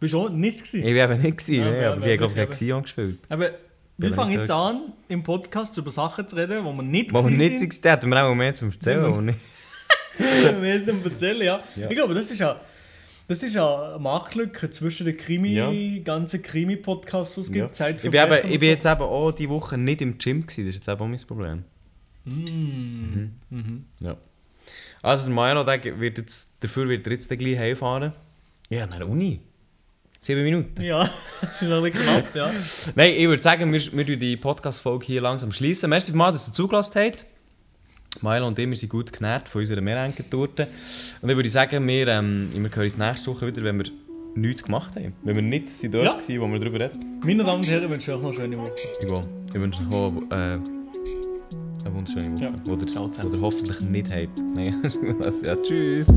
Bist du auch nicht gewesen? Ich war eben nicht gewesen, aber die haben glaube ich gegen Sion gespielt. Aber wir fangen jetzt an, im Podcast über Sachen zu reden, wo wir nicht gewesen sind. Da hatten wir auch mehr zum Erzählen, oder nicht? Mehr zum Erzählen, ja. Ich glaube, das ist ja eine Marktlücke zwischen den ganzen Krimi-Podcasts, die es gibt. Ich bin jetzt eben auch diese Woche nicht im Gym gewesen. Das ist jetzt auch mein Problem. Ja. Also der Maelo, dafür wird er jetzt gleich heimfahren. Ja, an der Uni. 7 Minuten. Ja, das ist noch nicht knapp, ja. Nein, ich würde sagen, wir schließen die Podcast-Folge hier langsam. Merci vielmals, dass ihr zugelassen habt. Maelo und ich sind gut genährt von unserer Meerenkentorte. Und dann würde ich sagen, wir hören uns nächste Woche wieder, wenn wir nichts gemacht haben. Wenn wir nicht sind dort waren, wo wir darüber reden. Meine Damen und Herren, wünsche ich euch noch eine schöne Woche. Ich wünsche euch auch eine wunderschöne Woche, die ihr hoffentlich nicht habt. Tschüss!